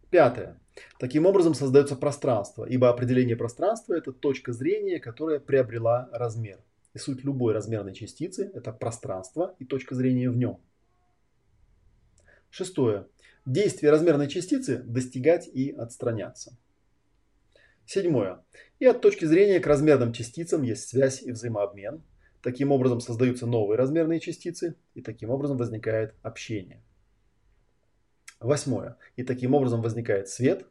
Пятое. Таким образом создается пространство, ибо определение пространства – это точка зрения, которая приобрела размер. И суть любой размерной частицы – это пространство и точка зрения в нем. Шестое. Действие размерной частицы – достигать и отстраняться. Седьмое. И от точки зрения к размерным частицам есть связь и взаимообмен. Таким образом создаются новые размерные частицы, и таким образом возникает общение. Восьмое. И таким образом возникает свет.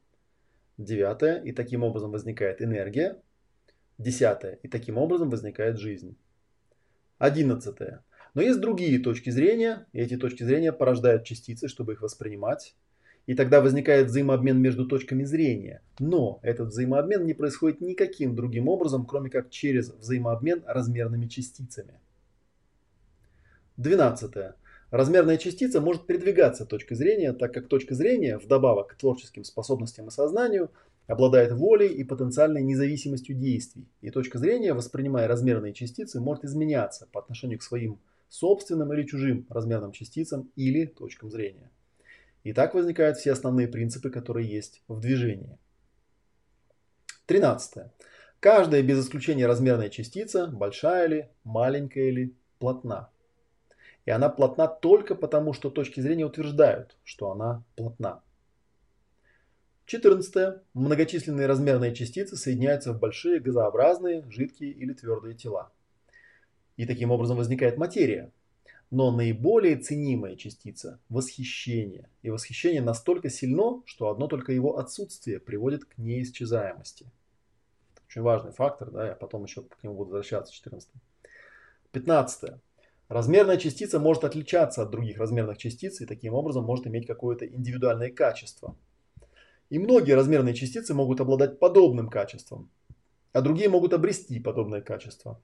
Девятое. И таким образом возникает энергия. Десятое. И таким образом возникает жизнь. Одиннадцатое. Но есть другие точки зрения, и эти точки зрения порождают частицы, чтобы их воспринимать. И тогда возникает взаимообмен между точками зрения. Но этот взаимообмен не происходит никаким другим образом, кроме как через взаимообмен размерными частицами. Двенадцатое. Размерная частица может передвигаться точкой зрения, так как точка зрения, вдобавок к творческим способностям и сознанию, обладает волей и потенциальной независимостью действий. И точка зрения, воспринимая размерные частицы, может изменяться по отношению к своим собственным или чужим размерным частицам или точкам зрения. И так возникают все основные принципы, которые есть в движении. Тринадцатое. Каждая без исключения размерная частица, большая ли, маленькая ли, плотна. И она плотна только потому, что точки зрения утверждают, что она плотна. четырнадцатое. Многочисленные размерные частицы соединяются в большие газообразные, жидкие или твердые тела. И таким образом возникает материя. Но наиболее ценимая частица – восхищение. И восхищение настолько сильно, что одно только его отсутствие приводит к неисчезаемости. Очень важный фактор, да, я потом еще к нему буду возвращаться. четырнадцатое. пятнадцатое. Размерная частица может отличаться от других размерных частиц и таким образом может иметь какое-то индивидуальное качество. И многие размерные частицы могут обладать подобным качеством, а другие могут обрести подобное качество.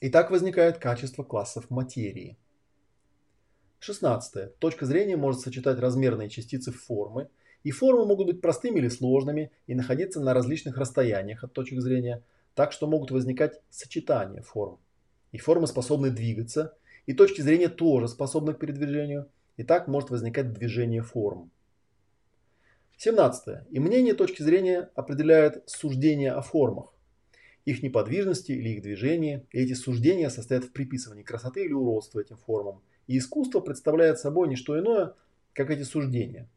И так возникает качество классов материи. шестнадцатое. Точка зрения может сочетать размерные частицы формы, и формы могут быть простыми или сложными и находиться на различных расстояниях от точек зрения, так что могут возникать сочетания форм. И формы способны двигаться, и точки зрения тоже способны к передвижению, и так может возникать движение форм. семнадцатое. И мнение точки зрения определяет суждение о формах. их неподвижности или их движения, и эти суждения состоят в приписывании красоты или уродства этим формам. И искусство представляет собой не что иное, как эти суждения.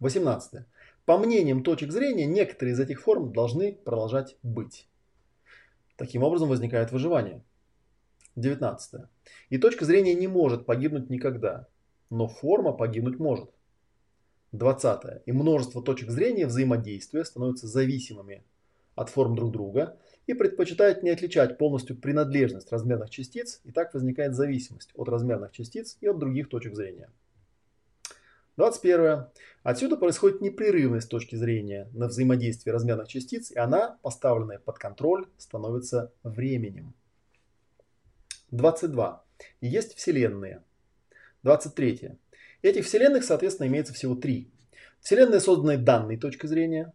восемнадцатое. По мнениям точек зрения, некоторые из этих форм должны продолжать быть. Таким образом возникает выживание. девятнадцатое. И точка зрения не может погибнуть никогда, но форма погибнуть может. двадцатое. И множество точек зрения взаимодействия становятся зависимыми от форм друг друга и предпочитают не отличать полностью принадлежность размерных частиц, и так возникает зависимость от размерных частиц и от других точек зрения. двадцать первое. Отсюда происходит непрерывность точки зрения на взаимодействие размерных частиц, и она, поставленная под контроль, становится временем. двадцать два. Есть вселенные. двадцать третье. Этих вселенных, соответственно, имеется всего три. Вселенная, созданная данной точкой зрения,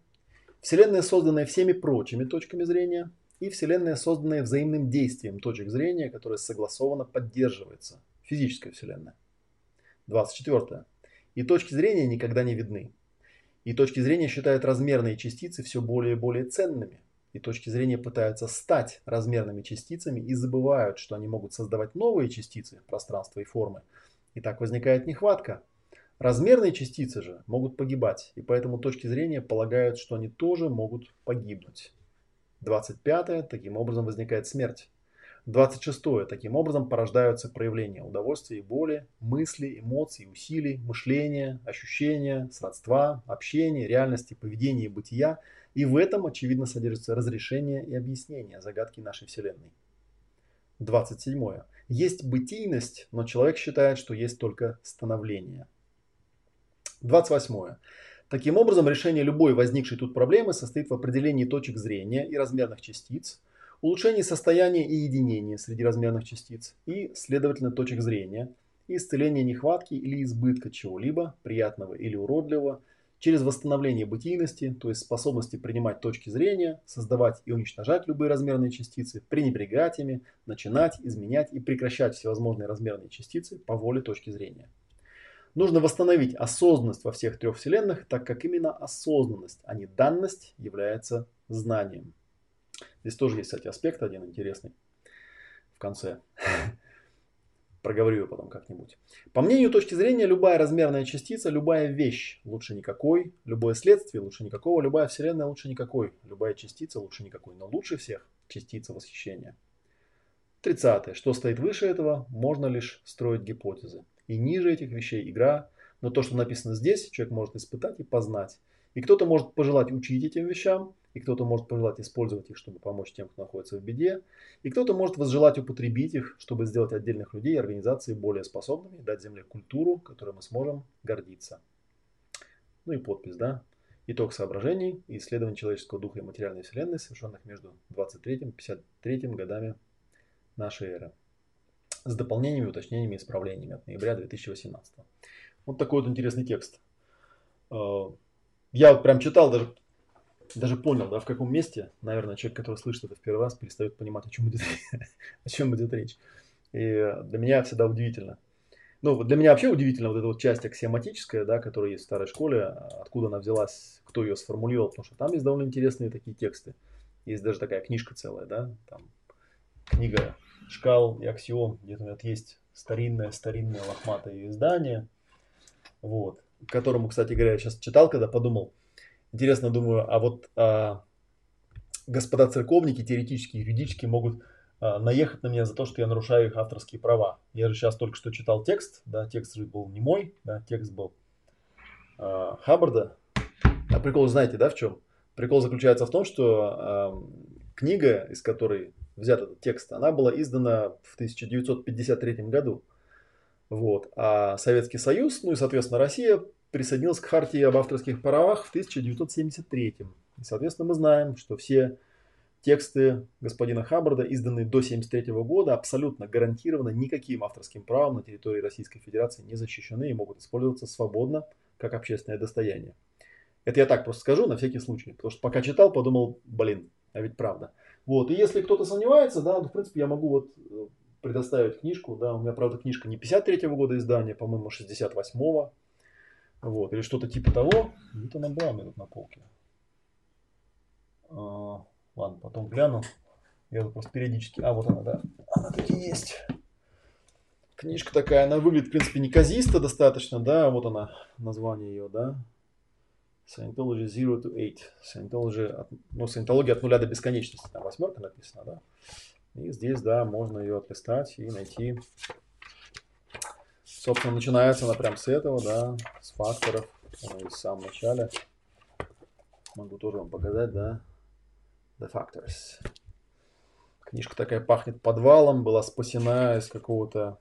вселенная, созданная всеми прочими точками зрения, и вселенная, созданная взаимным действием точек зрения, которая согласованно поддерживается. Физическая вселенная. двадцать четвёртое. И точки зрения никогда не видны. И точки зрения считают размерные частицы все более и более ценными. И точки зрения пытаются стать размерными частицами и забывают, что они могут создавать новые частицы пространства и формы. И так возникает нехватка. Размерные частицы же могут погибать, и поэтому точки зрения полагают, что они тоже могут погибнуть. двадцать пятое. Таким образом возникает смерть. двадцать шестое. Таким образом порождаются проявления удовольствия и боли, мысли, эмоций, усилий, мышления, ощущения, сродства, общения, реальности, поведения и бытия. И в этом, очевидно, содержится разрешение и объяснение загадки нашей Вселенной. двадцать седьмое. Есть бытийность, но человек считает, что есть только становление. двадцать восьмое. Таким образом, решение любой возникшей тут проблемы состоит в определении точек зрения и размерных частиц, улучшении состояния и единения среди размерных частиц и, следовательно, точек зрения, и исцелении нехватки или избытка чего-либо, приятного или уродливого, через восстановление бытийности, то есть способности принимать точки зрения, создавать и уничтожать любые размерные частицы, пренебрегать ими, начинать, изменять и прекращать всевозможные размерные частицы по воле точки зрения. Нужно восстановить осознанность во всех трех вселенных, так как именно осознанность, а не данность, является знанием. Здесь тоже есть, кстати, аспект один интересный в конце. Проговорю ее потом как-нибудь. По мнению точки зрения, любая размерная частица, любая вещь лучше никакой, любое следствие лучше никакого, любая вселенная лучше никакой, любая частица лучше никакой, но лучше всех частица восхищения. тридцатое. Что стоит выше этого, можно лишь строить гипотезы. И ниже этих вещей игра, но то, что написано здесь, человек может испытать и познать. И кто-то может пожелать учить этим вещам, и кто-то может пожелать использовать их, чтобы помочь тем, кто находится в беде, и кто-то может возжелать употребить их, чтобы сделать отдельных людей и организации более способными, дать Земле культуру, которой мы сможем гордиться. Ну и подпись, да? Итог соображений и исследований человеческого духа и материальной вселенной, совершенных между двадцать третьим и пятьдесят третьим годами нашей эры, с дополнениями, уточнениями и исправлениями от ноября две тысячи восемнадцатого. Вот такой вот интересный текст. Я вот прям читал, даже, даже понял, да, в каком месте, наверное, человек, который слышит это в первый раз, перестает понимать, о чем идет, о чем идет речь. И для меня всегда удивительно. Ну, для меня вообще удивительно вот эта вот часть аксиоматическая, да, которая есть в старой школе, откуда она взялась, кто ее сформулировал, потому что там есть довольно интересные такие тексты. Есть даже такая книжка целая, да, там книга «Шкал и аксиом», где-то вот есть старинное-старинное лохматое издание, вот. Которому, кстати говоря, я сейчас читал, когда подумал. Интересно, думаю, а вот а, господа церковники теоретически, юридически могут а, наехать на меня за то, что я нарушаю их авторские права. Я же сейчас только что читал текст, да, текст же был не мой, да, текст был а, Хаббарда. А прикол, знаете, да, в чем? Прикол заключается в том, что а, книга, из которой взят этот текст, она была издана в тысяча девятьсот пятьдесят третьем году. Вот. А Советский Союз, ну и, соответственно, Россия присоединилась к хартии об авторских правах в тысяча девятьсот семьдесят третьем. И, соответственно, мы знаем, что все тексты господина Хаббарда, изданные до тысяча девятьсот семьдесят третьего года, абсолютно гарантированно никаким авторским правом на территории Российской Федерации не защищены и могут использоваться свободно как общественное достояние. Это я так просто скажу на всякий случай, потому что пока читал, подумал, блин, а ведь правда. Вот. И если кто-то сомневается, да, ну, в принципе, я могу вот... предоставить книжку, да, у меня, правда, книжка не пятьдесят третьего года издания, по-моему, шестьдесят восьмого, вот, или что-то типа того, где-то она была у меня тут на полке, Ладно, потом гляну. Я просто периодически... А, вот она, да. Она таки есть. Книжка такая, она выглядит, в принципе, неказисто достаточно, да. Вот она, название ее, да. Scientology ноль to восемь. Scientology от... Ну, Scientology от нуля до бесконечности. Там восьмерка написана, да. И здесь, да, можно ее отлистать и найти. Собственно, начинается она прям с этого, да, с факторов. Она в самом начале. Могу тоже вам показать, да. The Factors. Книжка такая пахнет подвалом. Была спасена из какого-то...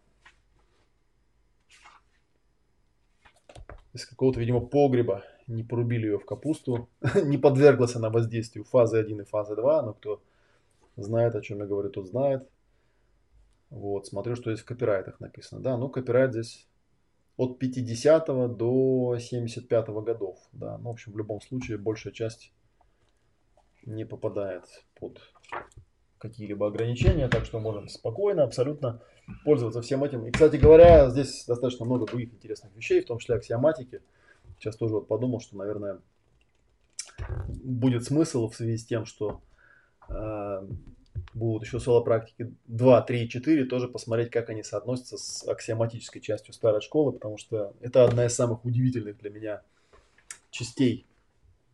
Из какого-то, видимо, погреба. Не порубили ее в капусту. Не подверглась она воздействию фазы один и фазы два. Но кто... Знает, о чем я говорю, тот знает. Вот, смотрю, что здесь в копирайтах написано. Да, ну копирайт здесь от пятидесятого до семьдесят пятого годов. Да, ну, в общем, в любом случае, большая часть не попадает под какие-либо ограничения. Так что можем спокойно, абсолютно пользоваться всем этим. И, кстати говоря, здесь достаточно много других интересных вещей, в том числе аксиоматики. Сейчас тоже вот подумал, что, наверное, будет смысл в связи с тем, что будут еще солопрактики два, три и четыре, тоже посмотреть, как они соотносятся с аксиоматической частью старой школы, потому что это одна из самых удивительных для меня частей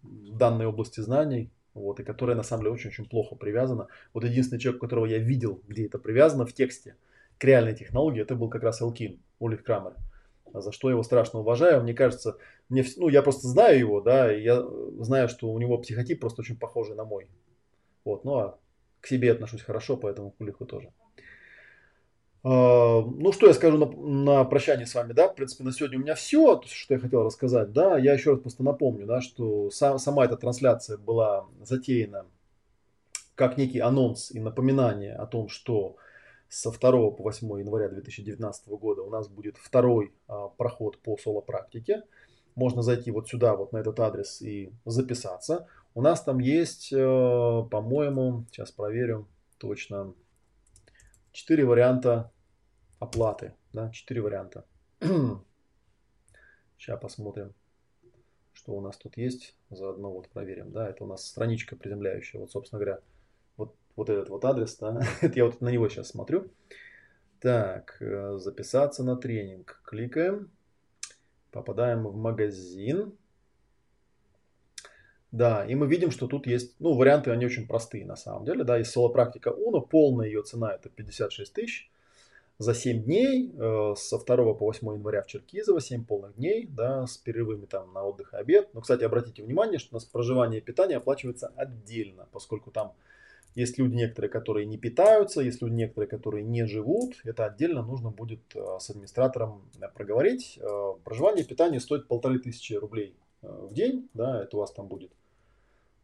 данной области знаний, вот, и которая на самом деле очень-очень плохо привязана. Вот единственный человек, которого я видел, где это привязано в тексте к реальной технологии, это был как раз Элкин, Улих Крамер, за что его страшно уважаю. Мне кажется, мне, ну, я просто знаю его, да, и я знаю, что у него психотип просто очень похожий на мой. Вот, ну а к себе отношусь хорошо, поэтому к Улиху тоже. А, ну что я скажу на, на прощание с вами, да, в принципе на сегодня у меня все, что я хотел рассказать, да, я еще раз просто напомню, да, что сам, сама эта трансляция была затеяна как некий анонс и напоминание о том, что со второго по восьмое января две тысячи девятнадцатого года у нас будет второй а, проход по соло-практике. Можно зайти вот сюда, вот на этот адрес и записаться. У нас там есть, по-моему, сейчас проверю точно, четыре варианта оплаты. Да, четыре варианта. Сейчас посмотрим, что у нас тут есть. Заодно вот проверим. Да, это у нас страничка приземляющая. Вот, собственно говоря, вот, вот этот вот адрес. Да? Это я вот на него сейчас смотрю. Так, записаться на тренинг. Кликаем. Попадаем в магазин. Да, и мы видим, что тут есть, ну, варианты, они очень простые на самом деле, да, есть солопрактика уно, полная ее цена это пятьдесят шесть тысяч за семь дней, э, со второго по восьмое января в Черкизово, семь полных дней, да, с перерывами там на отдых и обед. Но, кстати, обратите внимание, что у нас проживание и питание оплачивается отдельно, поскольку там есть люди некоторые, которые не питаются, есть люди некоторые, которые не живут, это отдельно нужно будет э, с администратором э, проговорить. Э, проживание и питание стоит полторы тысячи рублей в день, да, это у вас там будет,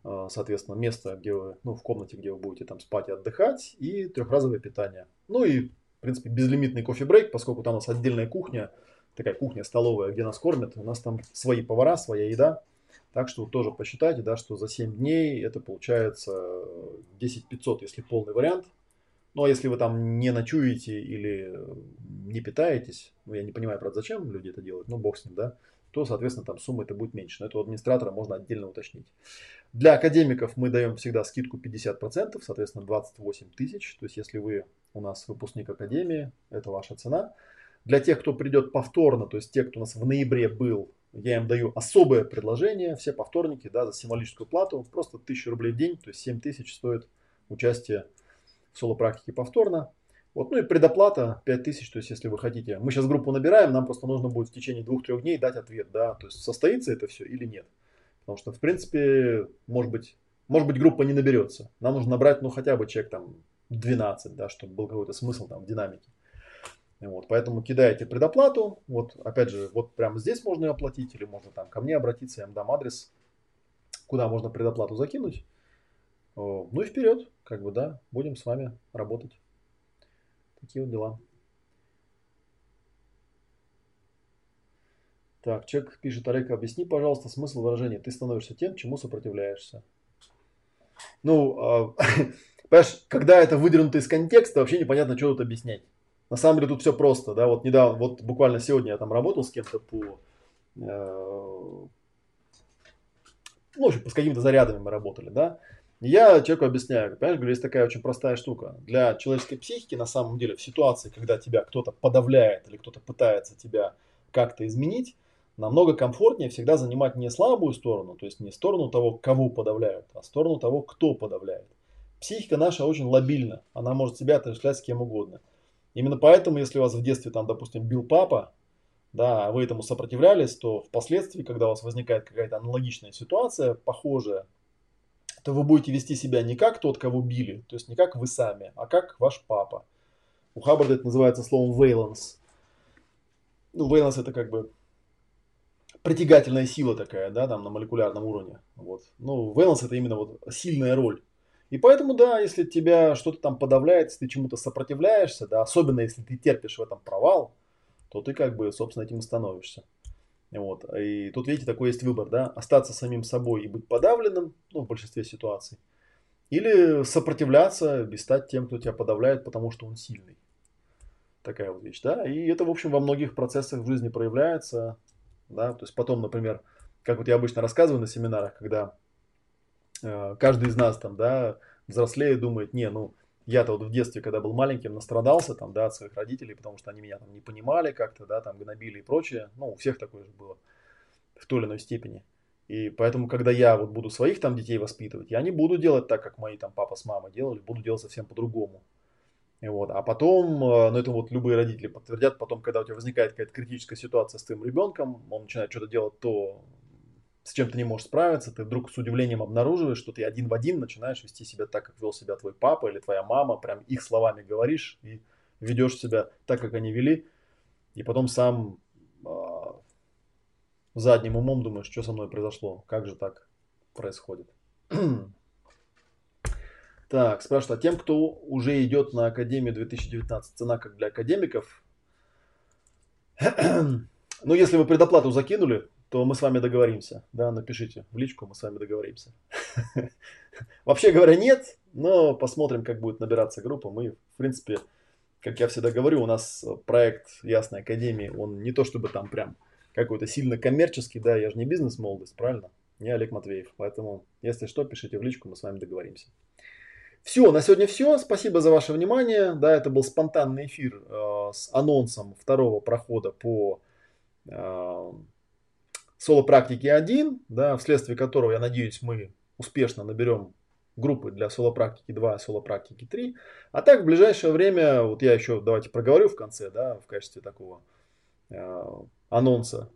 соответственно, место, где вы, ну, в комнате, где вы будете там спать и отдыхать, и трехразовое питание. Ну и, в принципе, безлимитный кофе-брейк, поскольку там у нас отдельная кухня, такая кухня-столовая, где нас кормят, у нас там свои повара, своя еда, так что тоже посчитайте, да, что за семь дней это получается десять тысяч пятьсот, если полный вариант. Ну а если вы там не ночуете или не питаетесь, ну я не понимаю, правда, зачем люди это делают, ну бог с ним, да, то, соответственно, там сумма это будет меньше. Но это у администратора можно отдельно уточнить. Для академиков мы даем всегда скидку пятьдесят процентов, соответственно, двадцать восемь тысяч. То есть, если вы у нас выпускник академии, это ваша цена. Для тех, кто придет повторно, то есть те, кто у нас в ноябре был, я им даю особое предложение. Все повторники, да, за символическую плату, просто тысяча рублей в день, то есть семь тысяч стоит участие в соло-практике повторно. Вот, ну и предоплата пять тысяч, то есть если вы хотите, мы сейчас группу набираем, нам просто нужно будет в течение двух-трех дней дать ответ, да, то есть состоится это все или нет. Потому что, в принципе, может быть, может быть группа не наберется. Нам нужно набрать, ну, хотя бы человек там двенадцать, да, чтобы был какой-то смысл там в динамике. Вот, поэтому кидаете предоплату, вот, опять же, вот прямо здесь можно ее оплатить, или можно там ко мне обратиться, я вам дам адрес, куда можно предоплату закинуть. Ну и вперед, как бы, да, будем с вами работать. Такие вот дела. Так, человек пишет: Олег, объясни, пожалуйста, смысл выражения. Ты становишься тем, чему сопротивляешься. Ну, э, понимаешь, когда это выдернуто из контекста, вообще непонятно, что тут объяснять. На самом деле тут все просто, да. Вот недавно, вот буквально сегодня я там работал с кем-то по, э, ну, в общем, по с какими-то зарядами мы работали, да. Я человеку объясняю, понимаешь, говорю, есть такая очень простая штука. Для человеческой психики, на самом деле, в ситуации, когда тебя кто-то подавляет или кто-то пытается тебя как-то изменить, намного комфортнее всегда занимать не слабую сторону, то есть не сторону того, кого подавляют, а сторону того, кто подавляет. Психика наша очень лобильна, она может себя отождествлять с кем угодно. Именно поэтому, если вас в детстве, там, допустим, бил папа, да, вы этому сопротивлялись, то впоследствии, когда у вас возникает какая-то аналогичная ситуация, похожая, то вы будете вести себя не как тот, кого били, то есть не как вы сами, а как ваш папа. У Хаббарда это называется словом «вейланс». Ну, «вейланс» — это как бы притягательная сила такая, да, там на молекулярном уровне. Вот. Ну, «вейланс» — это именно вот сильная роль. И поэтому, да, если тебя что-то там подавляет, если ты чему-то сопротивляешься, да, особенно если ты терпишь в этом провал, то ты как бы, собственно, этим и становишься. Вот. И тут, видите, такой есть выбор, да, остаться самим собой и быть подавленным, ну, в большинстве ситуаций, или сопротивляться, стать тем, кто тебя подавляет, потому что он сильный. Такая вот вещь, да, и это, в общем, во многих процессах в жизни проявляется, да, то есть потом, например, как вот я обычно рассказываю на семинарах, когда э, каждый из нас там, да, взрослее думает, не, ну, я-то вот в детстве, когда был маленьким, настрадался там, да, от своих родителей, потому что они меня там не понимали как-то, да, там гнобили и прочее. Ну, у всех такое же было в той или иной степени. И поэтому, когда я вот буду своих там детей воспитывать, я не буду делать так, как мои там папа с мамой делали, буду делать совсем по-другому. Вот. А потом, ну это вот любые родители подтвердят, потом, когда у тебя возникает какая-то критическая ситуация с твоим ребенком, он начинает что-то делать, то с чем ты не можешь справиться, ты вдруг с удивлением обнаруживаешь, что ты один в один начинаешь вести себя так, как вел себя твой папа или твоя мама, прям их словами говоришь и ведешь себя так, как они вели, и потом сам э, задним умом думаешь, что со мной произошло, как же так происходит. Так, спрашивают, а тем, кто уже идет на Академию две тысячи девятнадцать, цена как для академиков? Ну, если вы предоплату закинули, то мы с вами договоримся, да, напишите в личку, мы с вами договоримся. Вообще говоря, нет, но посмотрим, как будет набираться группа. Мы, в принципе, как я всегда говорю, у нас проект Ясной Академии, он не то чтобы там прям какой-то сильно коммерческий, да, я же не бизнес-молодость, правильно? Я Олег Матвеев, поэтому, если что, пишите в личку, мы с вами договоримся. Все, на сегодня все, спасибо за ваше внимание, да, это был спонтанный эфир э, с анонсом второго прохода по... Э, Солопрактики один, да, вследствие которого, я надеюсь, мы успешно наберем группы для Солопрактики два, Солопрактики три. А так в ближайшее время, вот я еще давайте проговорю в конце, да, в качестве такого э, анонса,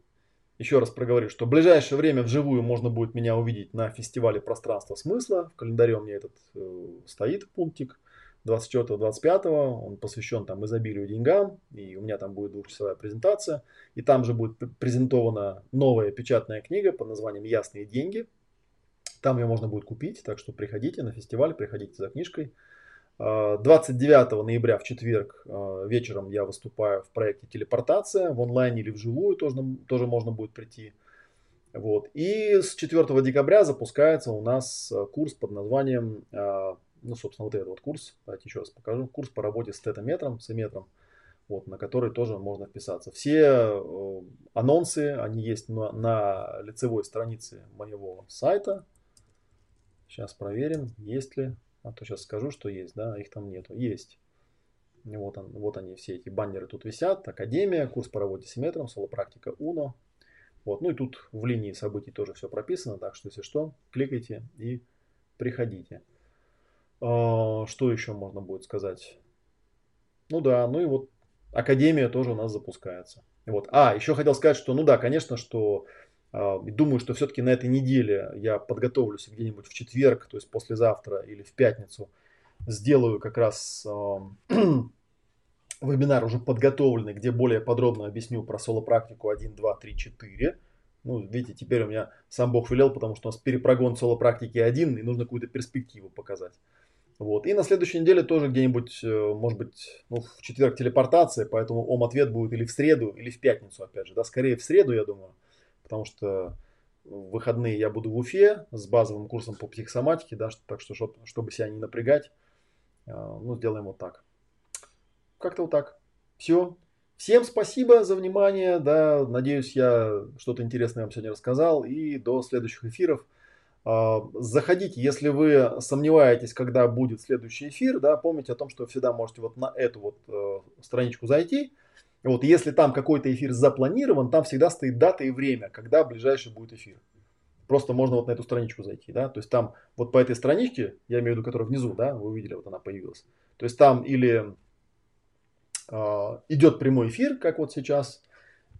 еще раз проговорю, что в ближайшее время вживую можно будет меня увидеть на фестивале «Пространство смысла». В календаре у меня этот э, стоит пунктик двадцать четвёртого — двадцать пятого, он посвящен там изобилию деньгам, и у меня там будет двухчасовая презентация, и там же будет презентована новая печатная книга под названием «Ясные деньги», там ее можно будет купить, так что приходите на фестиваль, приходите за книжкой. двадцать девятого ноября в четверг вечером я выступаю в проекте «Телепортация», в онлайне или вживую тоже, тоже можно будет прийти. Вот. И с четвёртого декабря запускается у нас курс под названием... Ну, собственно, вот этот вот курс, давайте еще раз покажу, курс по работе с тетометром, с иметром, вот, на который тоже можно вписаться. Все анонсы, они есть на, на лицевой странице моего сайта. Сейчас проверим, есть ли, а то сейчас скажу, что есть, да, их там нету, есть. Вот, он, вот они, все эти баннеры тут висят, Академия, курс по работе с иметром, Солопрактика УНО. Вот, ну и тут в линии событий тоже все прописано, так что, если что, кликайте и приходите. Что еще можно будет сказать? Ну да, ну и вот Академия тоже у нас запускается. Вот. А, еще хотел сказать, что ну да, конечно, что э, думаю, что все-таки на этой неделе я подготовлюсь где-нибудь в четверг, то есть послезавтра или в пятницу, сделаю как раз э, вебинар уже подготовленный, где более подробно объясню про солопрактику один, два, три, четыре. Ну, видите, теперь у меня сам Бог велел, потому что у нас перепрогон солопрактики один, и нужно какую-то перспективу показать. Вот. И на следующей неделе тоже где-нибудь, может быть, ну, в четверг телепортация, поэтому ОМ-ответ будет или в среду, или в пятницу, опять же. Да, скорее в среду, я думаю, потому что в выходные я буду в Уфе с базовым курсом по психосоматике, да, так что, чтобы себя не напрягать, ну, сделаем вот так. Как-то вот так. Все. Всем спасибо за внимание, да, надеюсь, я что-то интересное вам сегодня рассказал, и до следующих эфиров. Заходите, если вы сомневаетесь, когда будет следующий эфир, да, помните о том, что вы всегда можете вот на эту вот э, страничку зайти. Вот, если там какой-то эфир запланирован, там всегда стоит дата и время, когда ближайший будет эфир. Просто можно вот на эту страничку зайти, да, то есть там вот по этой страничке, я имею в виду, которая внизу, да, вы увидели, вот она появилась. То есть там или э, идет прямой эфир, как вот сейчас,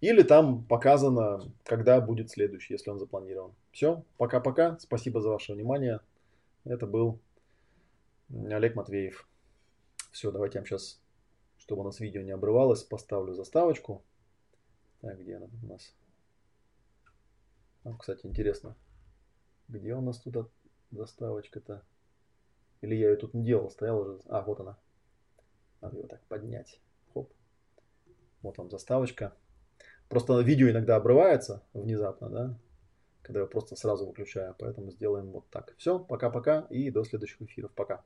или там показано, когда будет следующий, если он запланирован. Все, пока-пока, спасибо за ваше внимание. Это был Олег Матвеев. Все, давайте я вам сейчас, чтобы у нас видео не обрывалось, поставлю заставочку. Так, где она у нас? А, кстати, интересно, где у нас тут заставочка-то? Или я ее тут не делал, стояла уже. А, вот она. Надо ее так поднять. Хоп. Вот вам заставочка. Просто видео иногда обрывается внезапно, да, когда я просто сразу выключаю, поэтому сделаем вот так. Все, пока-пока и до следующих эфиров. Пока.